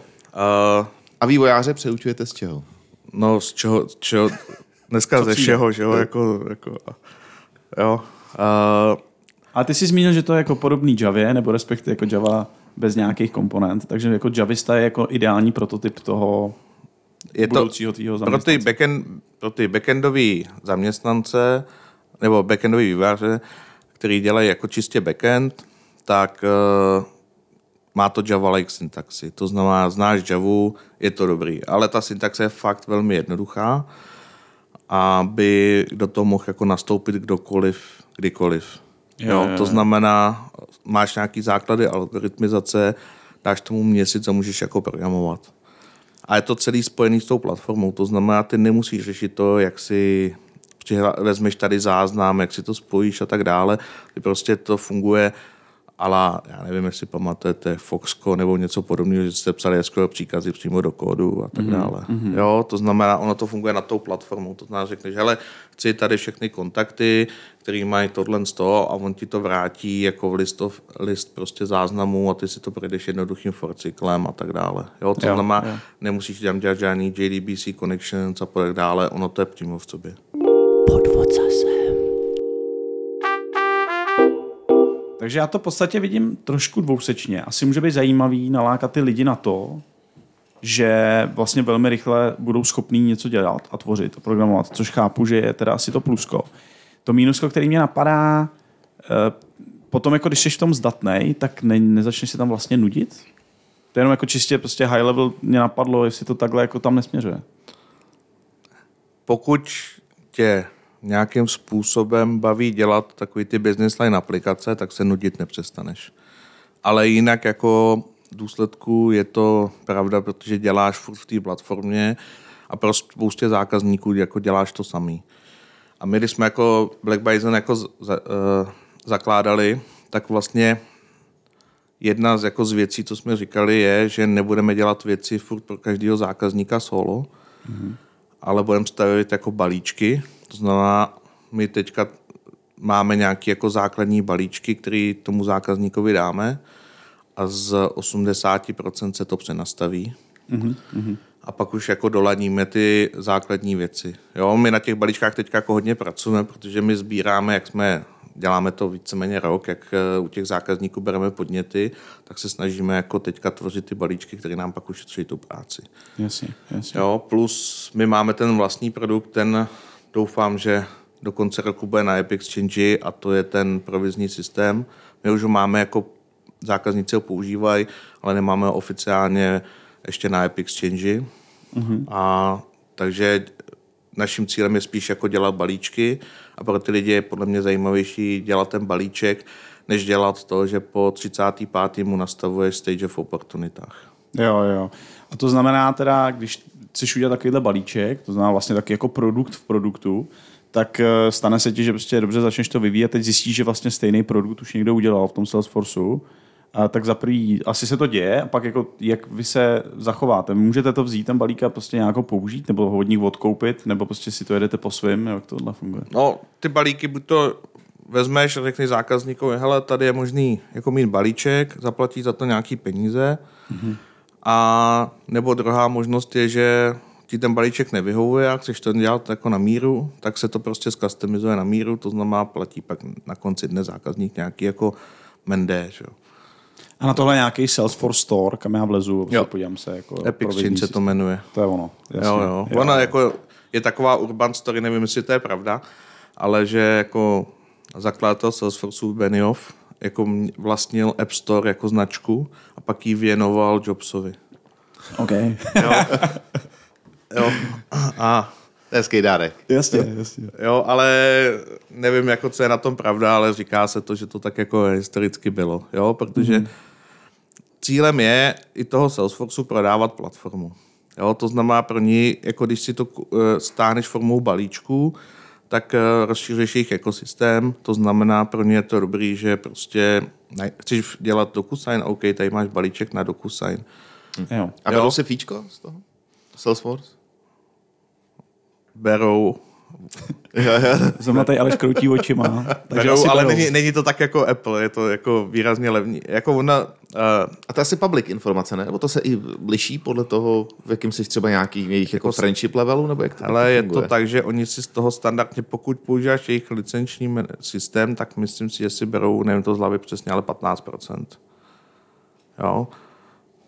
A vývojáře přeučujete z čeho? No, z čeho? Dneska ze všeho, že jo? Jako, jo. A ty jsi zmínil, že to je jako podobný Javě, nebo respektive jako Java bez nějakých komponent, takže jako Javista je jako ideální prototyp toho je budoucího tvýho zaměstnance. Pro ty backendový zaměstnance, nebo backendový vývojáře, který dělají jako čistě backend, tak... Má to Java-like syntaxi, to znamená, znáš Javu, je to dobrý, ale ta syntaxe je fakt velmi jednoduchá, aby do toho mohl jako nastoupit kdokoliv, kdykoliv. Jo. To znamená, máš nějaký základy algoritmizace, dáš tomu měsíc a můžeš jako programovat. A je to celý spojený s tou platformou, to znamená, ty nemusíš řešit to, jak si vezmeš tady záznam, jak si to spojíš a tak dále. Ty prostě to funguje ala, já nevím, jestli pamatujete Foxco nebo něco podobného, že jste psali SQL příkazy přímo do kódu a tak dále. Mm-hmm. Jo, to znamená, ono to funguje nad tou platformou. To znamená, řekneš, hele, chci tady všechny kontakty, který mají tohle z toho a on ti to vrátí jako list prostě záznamů a ty si to projdeš jednoduchým forcyklem a tak dále. Jo, to znamená, nemusíš tam dělat žádný JDBC connections a tak dále, ono to je přímo v sobě. Takže já to v podstatě vidím trošku dvousečně. Asi může být zajímavý nalákat ty lidi na to, že vlastně velmi rychle budou schopní něco dělat a tvořit a programovat, což chápu, že je teda asi to plusko. To mínusko, který mě napadá, potom jako když jsi v tom zdatnej, tak nezačneš se tam vlastně nudit? To je jenom jako čistě prostě high level mě napadlo, jestli to takhle jako tam nesměřuje. Pokud tě nějakým způsobem baví dělat takový ty business line aplikace, tak se nudit nepřestaneš. Ale jinak jako důsledku je to pravda, protože děláš furt v té platformě a pro spoustě zákazníků jako děláš to samý. A my, když jsme jako Black Bison jako zakládali, tak vlastně jedna z, jako z věcí, co jsme říkali, je, že nebudeme dělat věci furt pro každého zákazníka solo, ale budeme stavět jako balíčky. To znamená, my teďka máme nějaké jako základní balíčky, které tomu zákazníkovi dáme a z 80% se to přenastaví. Mm-hmm. A pak už jako doladíme ty základní věci. Jo, my na těch balíčkách teďka jako hodně pracujeme, protože my sbíráme, jak jsme, děláme to víceméně rok, jak u těch zákazníků bereme podněty, tak se snažíme jako teďka tvořit ty balíčky, které nám pak ušetří tu práci. Jasně. Jo, plus my máme ten vlastní produkt, ten doufám, že do konce roku bude na AppExchange a to je ten provizní systém. My už ho máme jako zákazníci ho používají, ale nemáme ho oficiálně ještě na AppExchange. Mm-hmm. A takže naším cílem je spíš jako dělat balíčky a pro ty lidi je podle mě zajímavější dělat ten balíček, než dělat to, že po 35. mu nastavuješ stage of opportunitách. Jo. A to znamená teda, když chceš udělat takovýhle balíček, to znamená vlastně taky jako produkt v produktu, tak stane se ti, že prostě dobře začneš to vyvíjet, teď zjistíš, že vlastně stejný produkt už někdo udělal v tom Salesforceu, a tak za první asi se to děje, a pak jako, jak vy se zachováte? Můžete to vzít, ten balík a prostě nějak použít, nebo ho od nich odkoupit, nebo prostě si to jedete po svým, jak tohle funguje? No, ty balíky buď to vezmeš a řekneš zákazníkovi, hele, tady je možný jako mít balíček, zaplatit za to nějaký peníze, a nebo druhá možnost je, že ti ten balíček nevyhovuje a chceš to dělat jako na míru, tak se to prostě zkustomizuje na míru, to znamená platí pak na konci dne zákazník nějaký jako mende. A na tohle nějaký Salesforce Store, kam já vlezu, podívám se. Jako AppExchange se to jmenuje. To je ono. Jo. Ona jako je taková urban story, nevím, jestli to je pravda, ale že jako zakladatel Salesforceu Benioff jako vlastnil App Store jako značku a pak ji věnoval Jobsovi. OK. Jo. A hezký dárek. Jasně. Jo, ale nevím, jako, co je na tom pravda, ale říká se to, že to tak jako historicky bylo. Jo, protože cílem je i toho Salesforceu prodávat platformu. Jo, to znamená pro ní, jako když si to stáhneš formou balíčku, tak rozšíříš jejich ekosystém, to znamená pro ně je to dobrý, že prostě chceš dělat DocuSign, OK, tady máš balíček na DocuSign. Jo. A berou se fíčko z toho? Salesforce? Berou. Zrovna tady Aleš kroutí očima. Berou, ale není to tak jako Apple, je to jako výrazně levní. Jako ona, a to je asi public informace, ne? Nebo to se i liší podle toho, v jakým jsi třeba nějakých jejich jako friendship levelu? Nebo jak to ale je to tak, že oni si z toho standardně, pokud používáš jejich licenční systém, tak myslím si, že si berou, nevím to z hlavy přesně, ale 15%. Jo?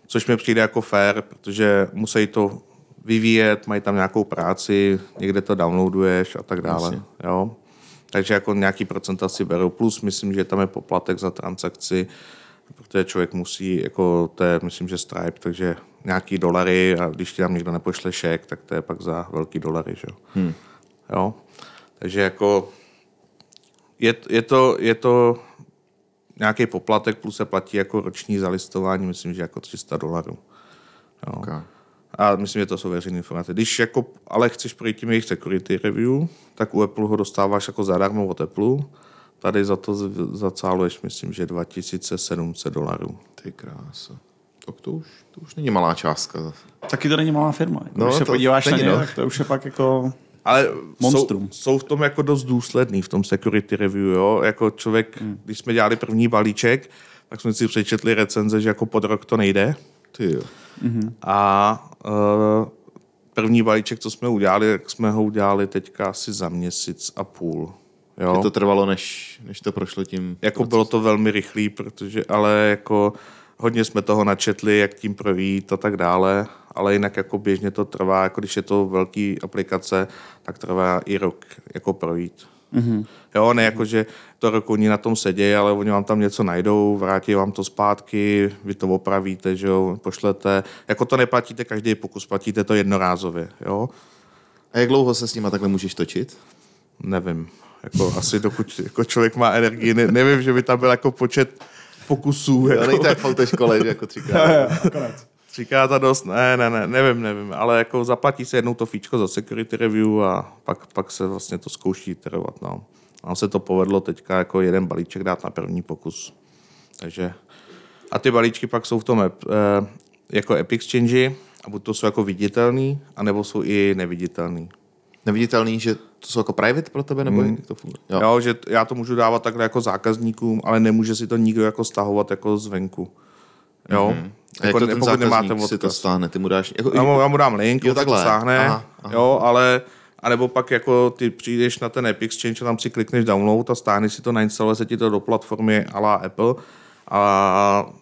Což mi přijde jako fair, protože musí to vyvíjet, mají tam nějakou práci, někde to downloaduješ a tak dále. Jo? Takže jako nějaký procenta si berou. Plus myslím, že tam je poplatek za transakci, protože člověk musí, jako to je, myslím, že Stripe, takže nějaký dolary a když ti tam někdo nepošle šek, tak to je pak za velký dolary. Že? Jo? Takže jako je to nějaký poplatek, plus se platí jako roční zalistování, myslím, že jako $300. No. Okay. A myslím, že to jsou veřejné informace. Když jako, ale chceš projít tím jejich security review, tak u Apple ho dostáváš jako zadarmo od Apple. Tady za to zacáluješ, myslím, že $2,700. Ty krása. Tak to už není malá částka. Taky to není malá firma. Jako, no, když se podíváš na ně, tak to už je pak jako... Ale jsou v tom jako dost důsledný, v tom security review, jo? Jako člověk, když jsme dělali první balíček, tak jsme si přečetli recenze, že jako pod rok to nejde. Ty jo. Mm-hmm. A první balíček, co jsme udělali, tak jsme ho udělali teďka asi za 1,5 měsíce. Jo? Je to trvalo, než to prošlo tím... Jako bylo to velmi rychlý, protože, ale jako hodně jsme toho načetli, jak tím projít a tak dále, ale jinak jako běžně to trvá, jako když je to velký aplikace, tak trvá i rok jako projít. Mm-hmm. Jo, ne jako, že to rok oni na tom sedějí, ale oni vám tam něco najdou, vrátí vám to zpátky, vy to opravíte, že jo, pošlete. Jako to neplatíte každý pokus, platíte to jednorázově, jo. A jak dlouho se s nima takhle můžeš točit? Nevím. Jako asi dokud jako člověk má energii, nevím, že by tam byl jako počet pokusů. Jako. Nejde tak v autoškole, že jako třikrát. Říká ta dost, nevím, ale jako zaplatí se jednou to fíčko za security review a pak se vlastně to zkouší iterovat, no. Nám se to povedlo teďka jako jeden balíček dát na první pokus. Takže a ty balíčky pak jsou v tom jako AppExchange a buď to jsou jako viditelný, anebo jsou i neviditelný. Neviditelný, že to jsou jako private pro tebe, nebo jak to funguje? Jo, že já to můžu dávat takhle jako zákazníkům, ale nemůže si to nikdo jako stahovat jako zvenku. Jo. Mm-hmm. Jako, jak to ten zákazník si to stáhne? Ty mu dáš... Jako, já mu dám link, on to stáhne, aha. Jo, ale... A nebo pak jako ty přijdeš na ten AppExchange a tam si klikneš download a stáhneš si to, nainstaluje se ti to do platformy a la Apple a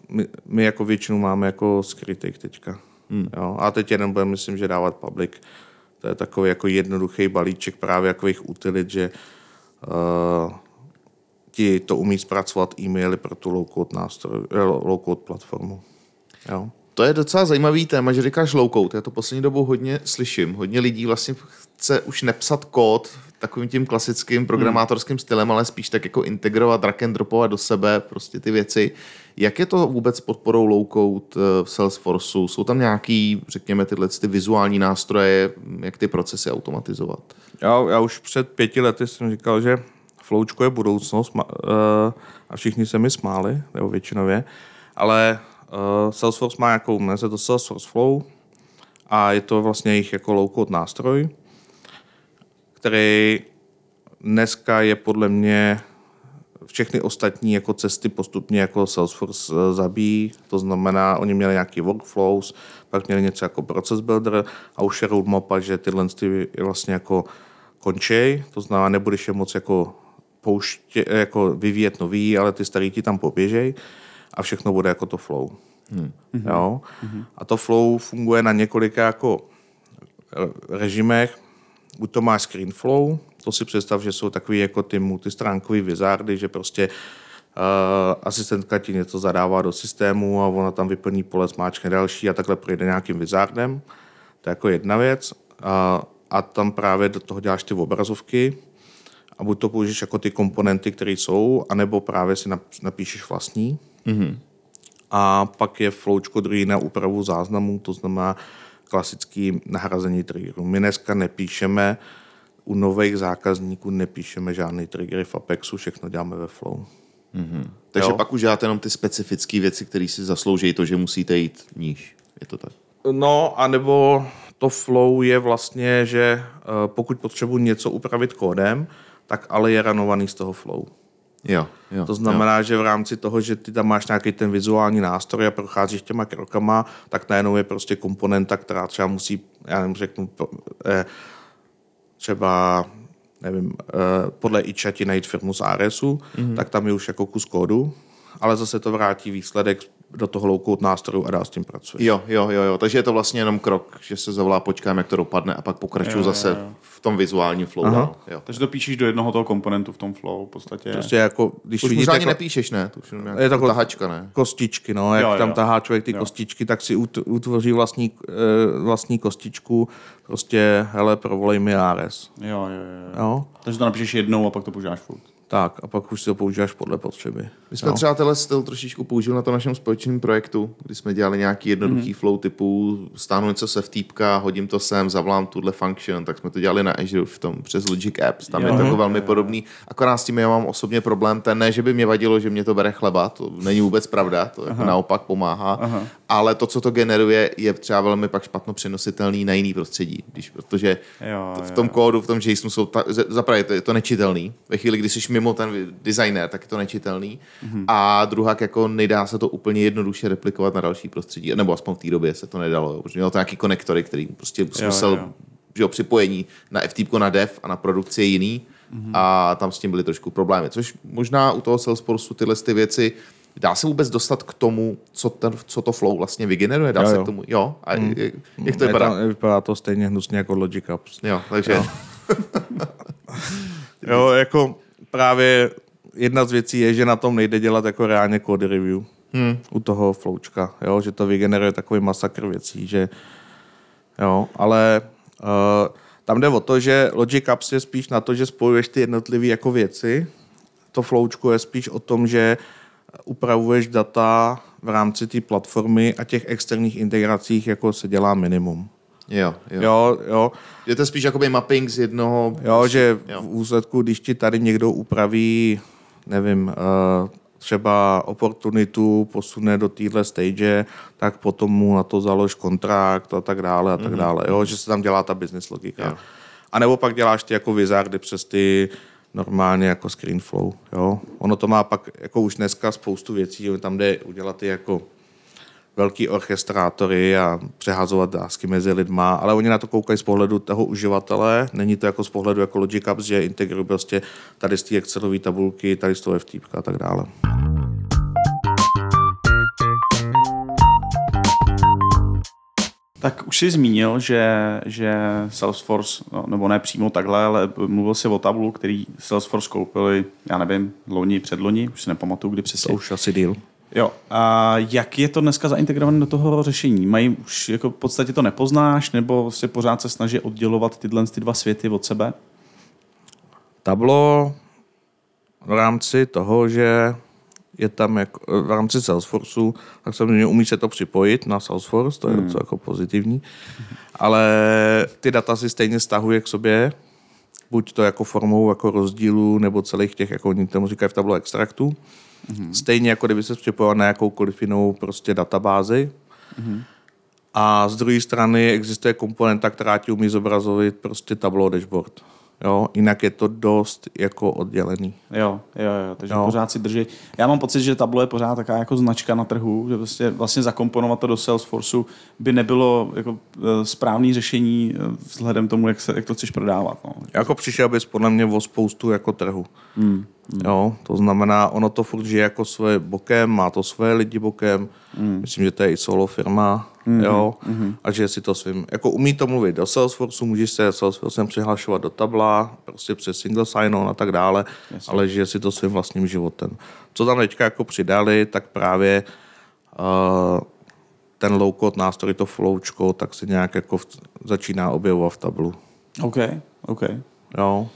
my jako většinu máme jako skrytej teďka. Jo, a teď jeden budeme, myslím, že dávat public. To je takový jako jednoduchý balíček právě jakových utilit, že ti to umí zpracovat e-maily pro tu low-code platformu. Jo. To je docela zajímavý téma, že říkáš low-code. Já to poslední dobou hodně slyším. Hodně lidí vlastně chce už nepsat kód takovým tím klasickým programátorským stylem, ale spíš tak jako integrovat, drag and dropovat do sebe prostě ty věci. Jak je to vůbec s podporou low-code v Salesforceu? Jsou tam nějaký, řekněme, tyhle vizuální nástroje, jak ty procesy automatizovat? Já už před 5 lety jsem říkal, že floučko je budoucnost a všichni se mi smáli, nebo většinově, ale... Salesforce má nějakou, jmenuje se to Salesforce Flow a je to vlastně jejich jako low-code nástroj, který dneska je podle mě všechny ostatní jako cesty postupně jako Salesforce zabíjí, to znamená, oni měli nějaký workflows, pak měli něco jako process builder a už je roadmapa, že tyhle ty vlastně jako končej, to znamená, nebudeš je moc jako, jako vyvíjet nový, ale ty starý ti tam poběžej. A všechno bude jako to flow. Jo? A to flow funguje na několika jako režimech. Buď to máš screen flow, to si představ, že jsou takový jako ty multistránkový wizardy, že prostě asistentka ti něco zadává do systému a ona tam vyplní pole, smáčkne další a takhle projde nějakým wizardem. To je jako jedna věc. A tam právě do toho děláš ty obrazovky a buď to použiješ jako ty komponenty, které jsou, anebo právě si napíšeš vlastní. Mm-hmm. A pak je floučko druhý na úpravu záznamů, to znamená klasický nahrazení triggerů. My dneska nepíšeme, u nových zákazníků nepíšeme žádný triggery v Apexu, všechno děláme ve flow. Mm-hmm. Takže jo? Pak už děláte jenom ty specifické věci, které si zaslouží to, že musíte jít níž. Je to tak? No, anebo to flow je vlastně, že pokud potřebuji něco upravit kódem, tak ale je ranovaný z toho flow. Jo, to znamená, že v rámci toho, že ty tam máš nějaký ten vizuální nástroj a procházíš těma krokama, tak najednou je prostě komponenta, která třeba musí, podle IČA ti najít firmu z ARSu, tak tam je už jako kus kódu, ale zase to vrátí výsledek do toho low-code nástroju a dál s tím pracuje. Jo, takže je to vlastně jenom krok, že se zavolá, počkám, jak to dopadne a pak pokračuju zase v tom vizuálním flow. No, jo. Takže to píšeš do jednoho toho komponentu v tom flow v podstatě. Prostě jako, když už vidíte... Už ani nepíšeš, ne? To už je to tahačka, ne? Kostičky, no. Jak tam tahá člověk ty kostičky, tak si utvoří vlastní kostičku. Prostě, hele, provolej mi ARS. Jo. Takže to napíšeš jednou a pak to používáš furt. Tak, a pak už si to používáš podle potřeby. My jsme třeba tenhle styl trošičku použili na tom našem společném projektu, kdy jsme dělali nějaký jednoduchý flow typu stáhnu něco se v týpka, hodím to sem, zavolám tuhle function, tak jsme to dělali na Azure v tom přes Logic Apps. Tam je to velmi podobný. Akorát s tím já mám osobně problém ten, ne, že by mě vadilo, že mě to bere chleba, to není vůbec pravda, to jako naopak pomáhá, ale to, co to generuje, je třeba velmi pak špatno přenositelný na jiný prostředí, protože v tom kódu, v tom JSONu jsou je to nečitelný. Ve chvíli, kdy jsi mimo ten designer, tak je to nečitelný. A druhá, jako nedá se to úplně jednoduše replikovat na další prostředí, nebo aspoň v té době se to nedalo, jo. Protože mělo to nějaký konektory, který prostě musel, že jo, připojení na FTP, na dev a na produkci je jiný a tam s tím byly trošku problémy, což možná u toho Salesforceu tyhle ty věci dá se vůbec dostat k tomu, co to flow vlastně vygeneruje? Dá se k tomu, jo? A jak to vypadá? Vypadá to stejně hnusně jako Logic Apps. Jo, takže... Jo, jako právě jedna z věcí je, že na tom nejde dělat jako reálně code review u toho flowčka, jo, že to vygeneruje takový masakr věcí, že jo, ale tam jde o to, že Logic Apps je spíš na to, že spojuješ ty jednotlivé jako věci, to flowčko je spíš o tom, že upravuješ data v rámci té platformy a těch externích integracích jako se dělá minimum. Jo. Je to spíš jakoby mapping z jednoho... Jo, že v úsledku, když ti tady někdo upraví, nevím, třeba oportunitu, posune do téhle stage, tak potom mu na to založ kontrakt a tak dále, jo, že se tam dělá ta business logika. Jo. A nebo pak děláš ty jako wizardy přes ty normálně jako screen flow, jo. Ono to má pak jako už dneska spoustu věcí, tam jde udělat ty jako velký orchestrátory a přeházovat dásky mezi lidma, ale oni na to koukají z pohledu toho uživatele, není to jako z pohledu jako Logic Apps, že integrují prostě tady z té Excelové tabulky, tady z toho FTPka a tak dále. Tak už jsi zmínil, že Salesforce, nebo ne přímo takhle, ale mluvil jsi o Tableau, který Salesforce koupili, já nevím, loni, předloni, už si nepamatuju, kdy přesně. To už asi deal. Jo, a jak je to dneska zaintegrované do toho řešení? Mají už, jako v podstatě to nepoznáš, nebo se pořád se snaží oddělovat tyhle ty dva světy od sebe? Tableau v rámci toho, že je tam jako, v rámci Salesforceu, tak samozřejmě umí se to připojit na Salesforce, to je docela jako pozitivní, ale ty data si stejně stahuje k sobě, buď to jako formou jako rozdílu, nebo celých těch, jako oni tomu říkají v Tableau extraktů. Stejně jako kdyby se připojoval na jakoukoliv jinou prostě databázi. A z druhé strany existuje komponenta, která ti umí zobrazovit prostě Tableau dashboard. Jo, jinak je to dost jako oddělený. Jo, takže pořád si drží. Já mám pocit, že Tableau je pořád taková jako značka na trhu, že vlastně zakomponovat to do Salesforceu by nebylo jako správné řešení vzhledem tomu, jak to chceš prodávat. No. Jako přišel bys podle mě o spoustu jako trhu. Jo, to znamená, ono to furt žije jako svoje bokem, má to svoje lidi bokem, myslím, že to je i solo firma, jo, a že si to svým, jako umí to mluvit do Salesforceu, můžeš se Salesforcem přihlašovat do Tabla, prostě přes single sign-on a tak dále, ale že si to svým vlastním životem. Co tam teďka jako přidali, tak právě ten low-code nástroj, to flowčko, tak se nějak jako začíná objevovat v Tablu. OK. Jo.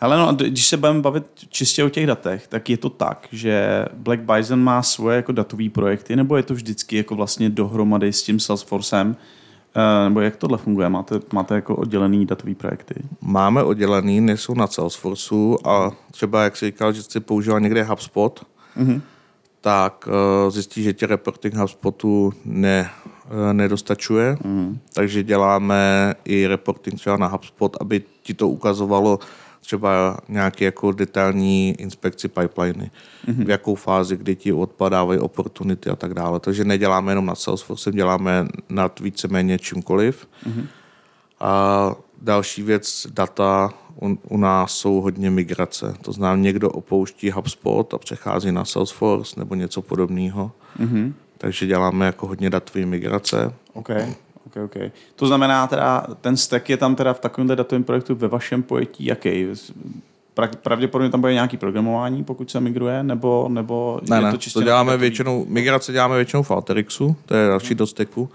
Hele, no, když se budeme bavit čistě o těch datech, tak je to tak, že Black Bison má svoje jako datové projekty, nebo je to vždycky jako vlastně dohromady s tím Salesforcem? Nebo jak tohle funguje? Máte jako oddělený datové projekty? Máme oddělený, nejsou na Salesforceu a třeba, jak jsi říkal, že jsi používal někde HubSpot, tak zjistí, že tě reporting HubSpotu nedostačuje, takže děláme i reporting třeba na HubSpot, aby ti to ukazovalo třeba nějaké jako detailní inspekci pipeliny, v jakou fázi, kdy ti odpadávají oportunity a tak dále. Takže neděláme jenom na Salesforce, děláme nad víceméně čímkoliv. A další věc, data u nás jsou hodně migrace. To znamená, někdo opouští HubSpot a přechází na Salesforce nebo něco podobného. Takže děláme jako hodně datové migrace. Okay. To znamená teda, ten stack je tam teda v takovémhle datovém projektu ve vašem pojetí jaký? Pravděpodobně tam bude nějaký programování, pokud se migruje, nebo ne, je to čistě... Ne, to děláme většinou, migrace děláme většinou v Alteryxu, to je další do stacku,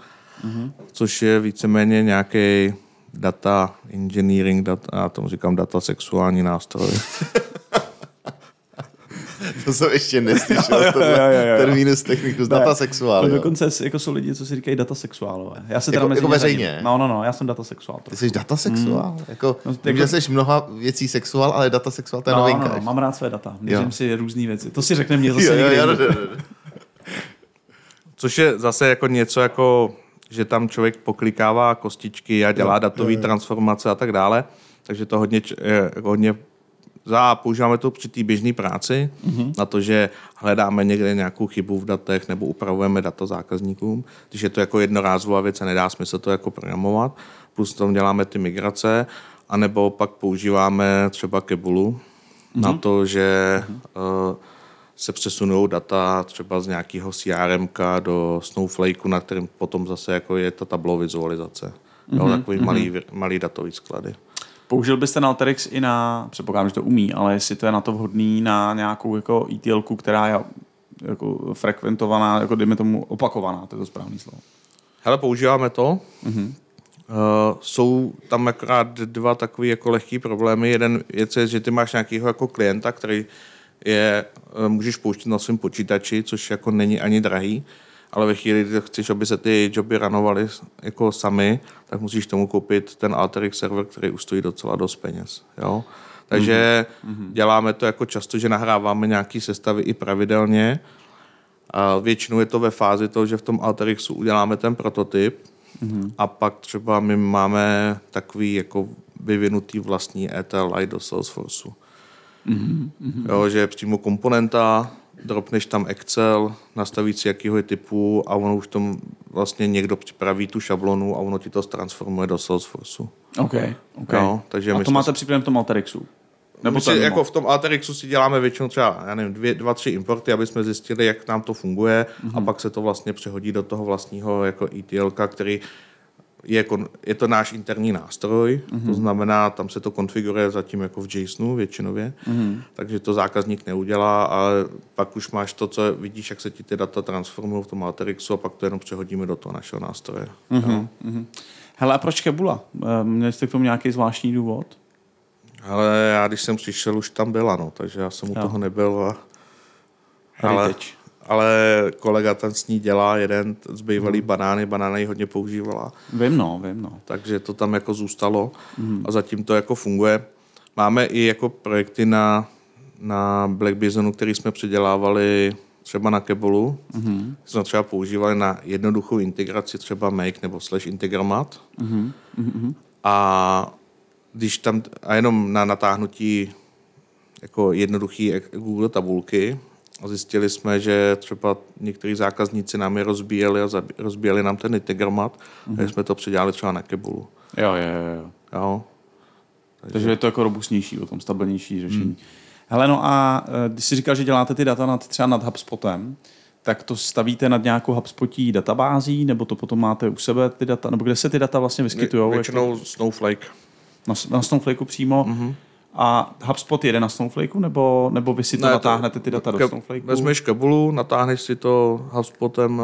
což je víceméně nějaký data engineering, já tomu říkám data sexuální nástroj. To jsem ještě neslyšel, termínus technicus, datasexuál. Dokonce jako jsou lidi, co si říkají datasexuálové. Já se teda jako veřejně? No, já jsem datasexuál. Ty jsi datasexuál? Jako, no, že jsi mnoha věcí sexuál, ale datasexuál, to je novinka. No, mám rád své data, měřím si různý věci. To si řekne mě zase někdy. Což je zase jako něco jako, že tam člověk poklikává kostičky a dělá datové transformace a tak dále. Takže to hodně používáme to při té běžné práci, na to, že hledáme někde nějakou chybu v datech nebo upravujeme data zákazníkům. Když je to jako jednorázová věc a nedá smysl to jako programovat. Plus tam děláme ty migrace, anebo pak používáme třeba Keboolu na to, že se přesunou data třeba z nějakého CRMka do Snowflakeu, na kterém potom zase jako je ta Tableau vizualizace. Jo, takový malý datový sklady. Použil byste na Alteryx i na, předpokládám, že to umí, ale jestli to je na to vhodný, na nějakou jako ETLku, která je jako frekventovaná, jako dejme tomu opakovaná, to je to správné slovo. Hele, používáme to. Jsou tam akorát dva takové jako lehké problémy. Jeden je, že ty máš nějakého jako klienta, který je, můžeš pouštět na svém počítači, což jako není ani drahý, ale ve chvíli, kdy chceš, aby se ty joby runovaly jako sami, tak musíš tomu koupit ten Alteryx server, který už stojí docela dost peněz. Jo? Takže děláme to jako často, že nahráváme nějaké sestavy i pravidelně. A většinou je to ve fázi toho, že v tom Alteryxu uděláme ten prototyp a pak třeba my máme takový jako vyvinutý vlastní ETL do Salesforceu. Jo, že přímo komponenta, dropneš tam Excel, nastavíš si jakýho je typu a ono už tam vlastně někdo připraví tu šablonu a ono ti to transformuje do Salesforceu. Okay. Jo, takže a to máte připravené v tom Alteryxu? Nebo si, jako v tom Alteryxu si děláme většinou třeba, já nevím, 2-3 importy, aby jsme zjistili, jak nám to funguje a pak se to vlastně přehodí do toho vlastního jako ETL-ka, který je to náš interní nástroj, to znamená, tam se to konfiguruje zatím jako v JSONu většinově, takže to zákazník neudělá, ale pak už máš to, co vidíš, jak se ti ty data transformují v tom Alteryxu a pak to jenom přehodíme do toho našeho nástroje. Hele, a proč Keboola? Měli jste k tomu nějaký zvláštní důvod? Hele, já když jsem přišel, už tam byla, takže já jsem u toho nebyl. Ale kolega tam s ní dělá, jeden zbývalý banány ji hodně používala. Vím. Takže to tam jako zůstalo a zatím to jako funguje. Máme i jako projekty na Black Bisonu, který jsme předělávali třeba na Keboolu. Jsme třeba používali na jednoduchou integraci třeba Make nebo /integramat. A když tam jenom na natáhnutí jako jednoduchý Google tabulky, a zjistili jsme, že třeba některý zákazníci nám je rozbíjeli a rozbíjeli nám ten integramat, takže jsme to předělali třeba na Keboolu. Jo. Takže je to jako robustnější, o tom stabilnější řešení. Hele, no a když jsi říkal, že děláte ty data třeba nad HubSpotem, tak to stavíte nad nějakou HubSpotí databází, nebo to potom máte u sebe ty data, nebo kde se ty data vlastně vyskytujou? Většinou jako Snowflake. Na Snowflakeu přímo? A HubSpot jede na Snowflakeu, nebo vy si to natáhnete ty data do Snowflakeu? Vezmeš Keboolu, natáhneš si to HubSpotem,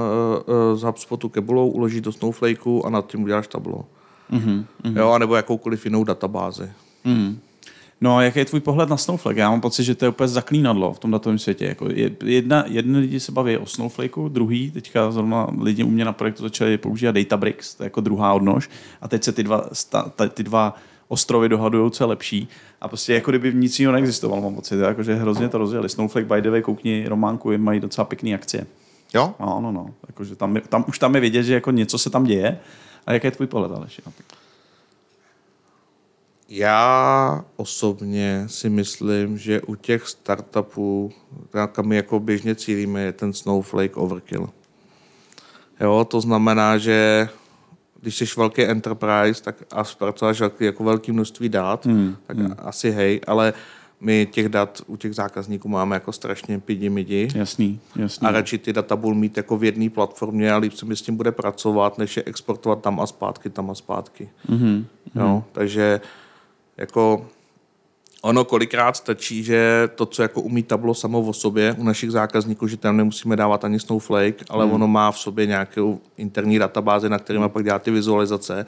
z HubSpotu Keboolou, uložíš do Snowflakeu a nad tím uděláš Tableau. Jo, nebo jakoukoliv jinou databázi. No, jaký je tvůj pohled na Snowflake? Já mám pocit, že to je úplně zaklínadlo v tom datovém světě. Jako jedni lidi se baví o Snowflakeu, druhý, teďka zrovna lidi u mě na projektu začali používat Databricks, to je jako druhá odnož. A teď se ty dva ostrovy dohadují, co je lepší. A prostě jako kdyby nic jiného neexistovalo, mám pocit. Jakože hrozně to rozjeli. Snowflake, by the way, koukni, Románku, mají docela pěkný akcie. Jo? No. Jakože tam je vidět, že jako něco se tam děje. A jaký je tvůj pohled, Aleši? Já osobně si myslím, že u těch startupů, kam my jako běžně cílíme, je ten Snowflake overkill. Jo, to znamená, že když jsi velký enterprise, tak a zpracováš jako velké množství dat, tak asi hej, ale my těch dat u těch zákazníků máme jako strašně pidi-midi. Jasný. A radši ty data budou mít jako v jedné platformě a líp se mi s tím bude pracovat, než je exportovat tam a zpátky. Jo, takže jako Ono kolikrát stačí, že to, co jako umí Tableau samo o sobě u našich zákazníků, že tam nemusíme dávat ani Snowflake, ale ono má v sobě nějakou interní databázi, na kterýma pak dělá ty vizualizace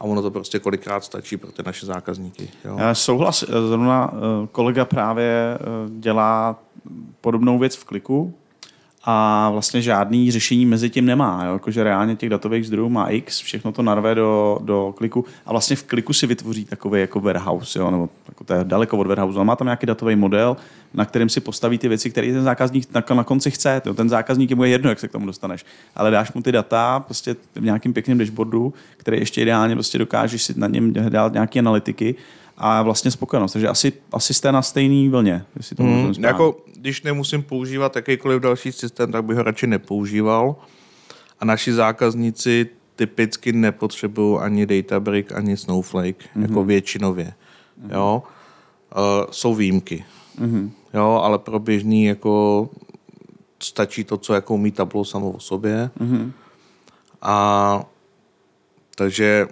a ono to prostě kolikrát stačí pro ty naše zákazníky. Jo. Souhlas, zrovna kolega právě dělá podobnou věc v Kliku a vlastně žádný řešení mezi tím nemá. Jakože reálně těch datových zdrojů má X, všechno to narve do Kliku a vlastně v Kliku si vytvoří takový jako warehouse, jo, nebo jako to je daleko od warehouse, ale má tam nějaký datový model, na kterém si postaví ty věci, které ten zákazník na konci chce. Jo. Ten zákazník je mu jedno, jak se k tomu dostaneš, ale dáš mu ty data prostě v nějakým pěkném dashboardu, který ještě ideálně prostě dokážeš si na něm dát nějaké analytiky a vlastně spokojenost. Takže asi jste na stejný vlně. Jestli to jako, když nemusím používat jakýkoliv další systém, tak bych ho radši nepoužíval. A naši zákazníci typicky nepotřebují ani Databricks, ani Snowflake, jako většinově. Jo? Jsou výjimky. Jo, ale pro běžný jako stačí to, co jako umí Tableau samo o sobě. A takže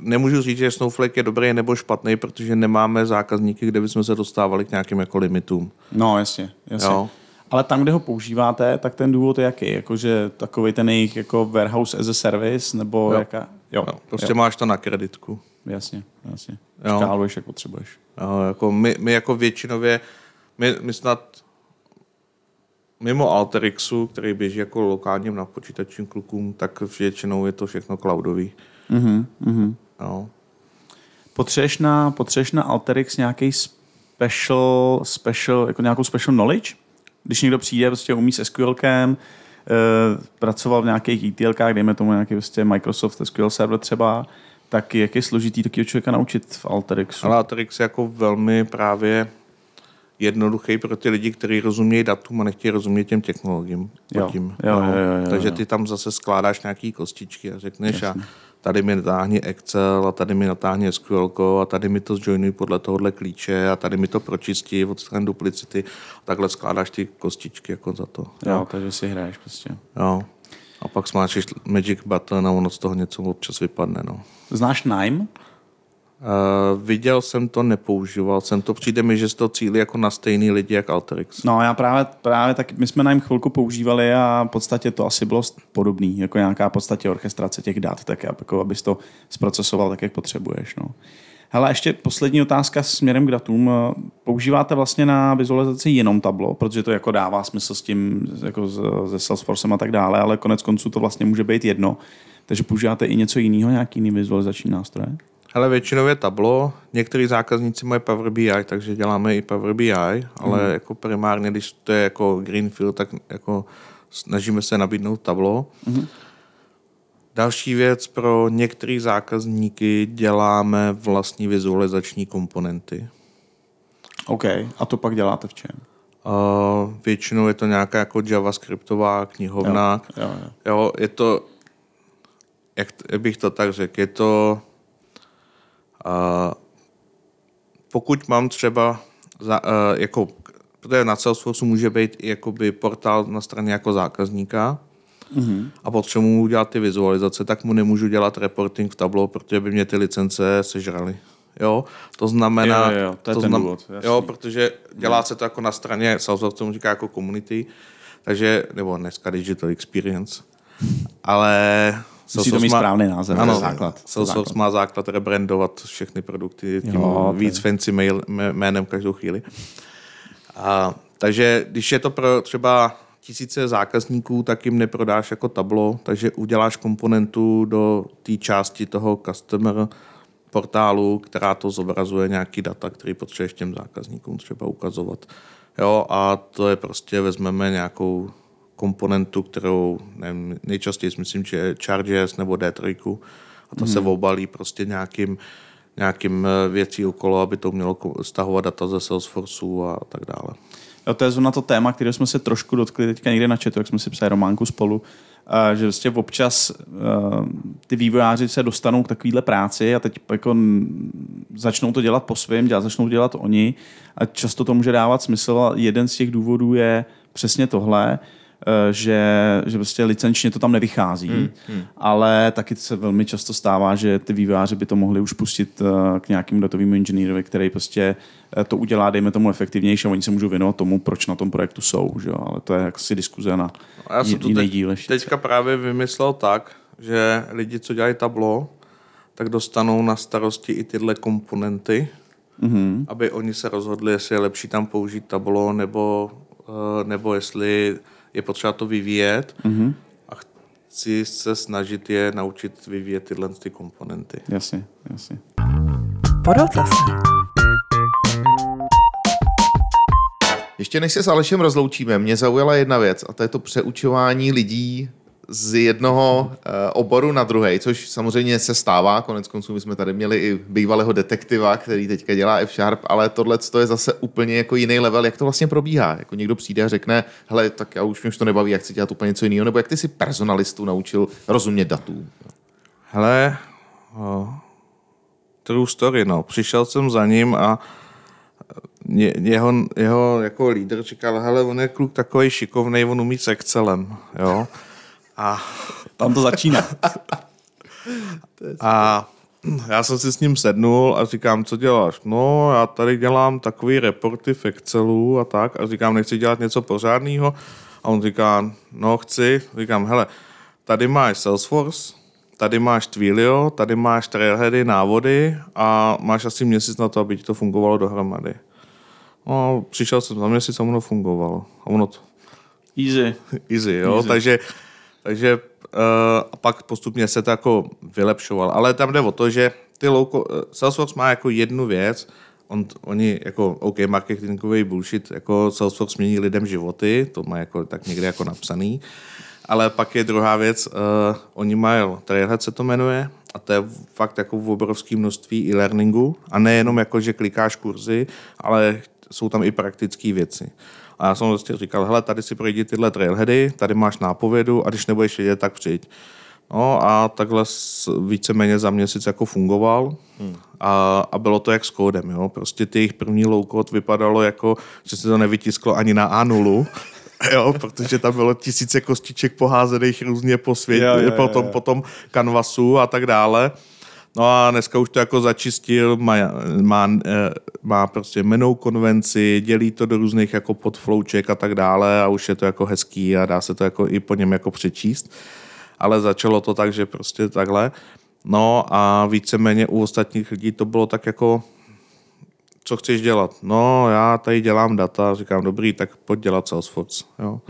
nemůžu říct, že Snowflake je dobrý nebo špatný, protože nemáme zákazníky, kde bychom se dostávali k nějakým jako limitům. No, jasně. Jo. Ale tam, kde ho používáte, tak ten důvod je jaký? Jakože takovej ten jejich jako warehouse as a service, nebo jo. Jaká? Jo. Prostě jo. Máš to na kreditku. Jasně. Skáluješ, jak potřebuješ. Jo, jako my jako většinově, my snad mimo Alteryxu, který běží jako lokálním na počítačním klukům, tak většinou je to všechno cloudový. No. Potřebuješ na Alteryx nějaký special, jako nějakou special knowledge? Když někdo přijde, prostě umí s SQLkem, pracoval v nějakých ETLkách, dejme tomu nějaký prostě Microsoft SQL server třeba, tak jak je složitý takového člověka naučit v Alteryxu? Ale Alteryx je jako velmi právě jednoduchý pro ty lidi, kteří rozumějí datům a nechtějí rozumět těm technologiím. Jo. Takže ty tam zase skládáš nějaký kostičky a řekneš a tady mi natáhni Excel a tady mi natáhni SQL a tady mi to zjoinuj podle tohohle klíče a tady mi to pročistí od strany duplicity a takhle skládáš ty kostičky jako za to. Jo, takže si hraješ prostě. Jo. A pak smáčeš Magic Button a ono z toho něco občas vypadne. No. Znáš Nime? Viděl jsem to, nepoužíval jsem to. Přijde mi, že se to cílí jako na stejný lidi jak Alteryx. No já právě tak, my jsme na něm chvilku používali a v podstatě to asi bylo podobný, jako nějaká v podstatě orchestrace těch dat, tak jako abys to zprocesoval tak, jak potřebuješ. No. Hele, ještě poslední otázka směrem k datům. Používáte vlastně na vizualizaci jenom Tableau, protože to jako dává smysl s tím, jako se Salesforcem a tak dále, ale konec konců to vlastně může být jedno. Takže používáte i něco jiného, nějaký jiný vizualizační nástroje? Ale většinou je Tableau, některý zákazníci mají Power BI, takže děláme i Power BI, ale jako primárně, když to je jako Greenfield, tak jako snažíme se nabídnout Tableau. Další věc, pro některé zákazníky děláme vlastní vizualizační komponenty. OK, a to pak děláte v čem? Většinou je to nějaká jako JavaScriptová knihovna. Jo. Jo, je to, jak bych to tak řekl, je to pokud mám třeba jako, protože na Salesforce může být i jakoby portál na straně jako zákazníka a potřebuji mu udělat ty vizualizace, tak mu nemůžu dělat reporting v Tableau, protože by mě ty licence sežraly. Jo, to znamená, to je ten důvod, jo, protože dělá se to jako na straně Salesforce, tomu říká jako community, takže, nebo dneska digital experience, ale musí to mít správný název. Ano, základ. Salesforce má základ rebrandovat všechny produkty tím víc fancy jménem každou chvíli. A, takže když je to pro třeba tisíce zákazníků, tak jim neprodáš jako Tableau, takže uděláš komponentu do té části toho customer portálu, která to zobrazuje nějaký data, který potřebuješ těm zákazníkům třeba ukazovat. Jo, a to je prostě, vezmeme nějakou komponentu, kterou nevím, nejčastěji myslím, že je Charges nebo D3 a ta se obalí prostě nějakým věcí okolo, aby to mělo stahovat data ze Salesforceu a tak dále. Jo, to je zrovna to téma, které jsme se trošku dotkli teďka někde na chatu, jak jsme si psali románku spolu, že vlastně občas ty vývojáři se dostanou k takovýhle práci a teď jako začnou to dělat po svém, začnou dělat oni a často to může dávat smysl a jeden z těch důvodů je přesně tohle, že prostě licenčně to tam nevychází, ale taky se velmi často stává, že ty vývojáři by to mohli už pustit k nějakému datovému inženýrovi, který prostě to udělá, dejme tomu, efektivnější, a oni se můžou věnovat tomu, proč na tom projektu jsou, že? Ale to je jaksi diskuze na jiný díl. Já jsem teďka právě vymyslel tak, že lidi, co dělají Tableau, tak dostanou na starosti i tyhle komponenty, aby oni se rozhodli, jestli je lepší tam použít Tableau, nebo jestli je potřeba to vyvíjet, a chci se snažit je naučit vyvíjet tyhle ty komponenty. Jasně, jasně. Podolte se. Ještě než se s Alešem rozloučíme, mě zaujala jedna věc, a to je to přeučování lidí z jednoho oboru na druhý, což samozřejmě se stává. Konec konců my jsme tady měli i bývalého detektiva, který teďka dělá F-Sharp, ale tohle je zase úplně jako jiný level, jak to vlastně probíhá. Jako někdo přijde a řekne, hele, tak já už to nebaví, jak chci dělat úplně něco jiného, nebo jak ty si personalistu naučil rozumět datům? Hele, true story, no. Přišel jsem za ním a jeho jako lídr říkal, hele, on je kluk takovej šikovnej, on umí s Excelem, jo. A tam to začíná. A já jsem si s ním sednul a říkám, co děláš? No, já tady dělám takový reporty v Excelu a tak. A říkám, nechci dělat něco pořádného. A on říká, no chci. Říkám, hele, tady máš Salesforce, tady máš Twilio, tady máš trailheady, návody a máš asi měsíc na to, aby ti to fungovalo dohromady. No, přišel jsem za měsíc a ono fungovalo. A ono to... Easy, jo? Easy. Takže a pak postupně se to jako vylepšoval. Ale tam jde o to, že ty Salesforce má jako jednu věc, oni jako OK, marketingový bullshit, jako Salesforce mění lidem životy, to má jako tak někde jako napsaný, ale pak je druhá věc, oni mají Trailhead se to jmenuje a to je fakt jako v obrovském množství e-learningu a nejenom jako, že klikáš kurzy, ale jsou tam i praktické věci. A já jsem prostě říkal, hele, tady si projdi tyhle trailheady, tady máš nápovědu a když nebudeš vědět, tak přijď. No a takhle víceméně za měsíc jako fungoval a bylo to jak s kódem, jo. Prostě ty jejich první low-code vypadalo jako, že se to nevytisklo ani na A0, jo, protože tam bylo tisíce kostiček poházených různě po světě, potom kanvasu a tak dále. No a dneska už to jako začistil, má prostě jmenou konvenci, dělí to do různých jako podflouček a tak dále a už je to jako hezký a dá se to jako i po něm jako přečíst. Ale začalo to tak, že prostě takhle. No a víceméně u ostatních lidí to bylo tak jako, co chceš dělat? No, já tady dělám data, říkám, dobrý, tak pojď dělat Salesforce. Jo.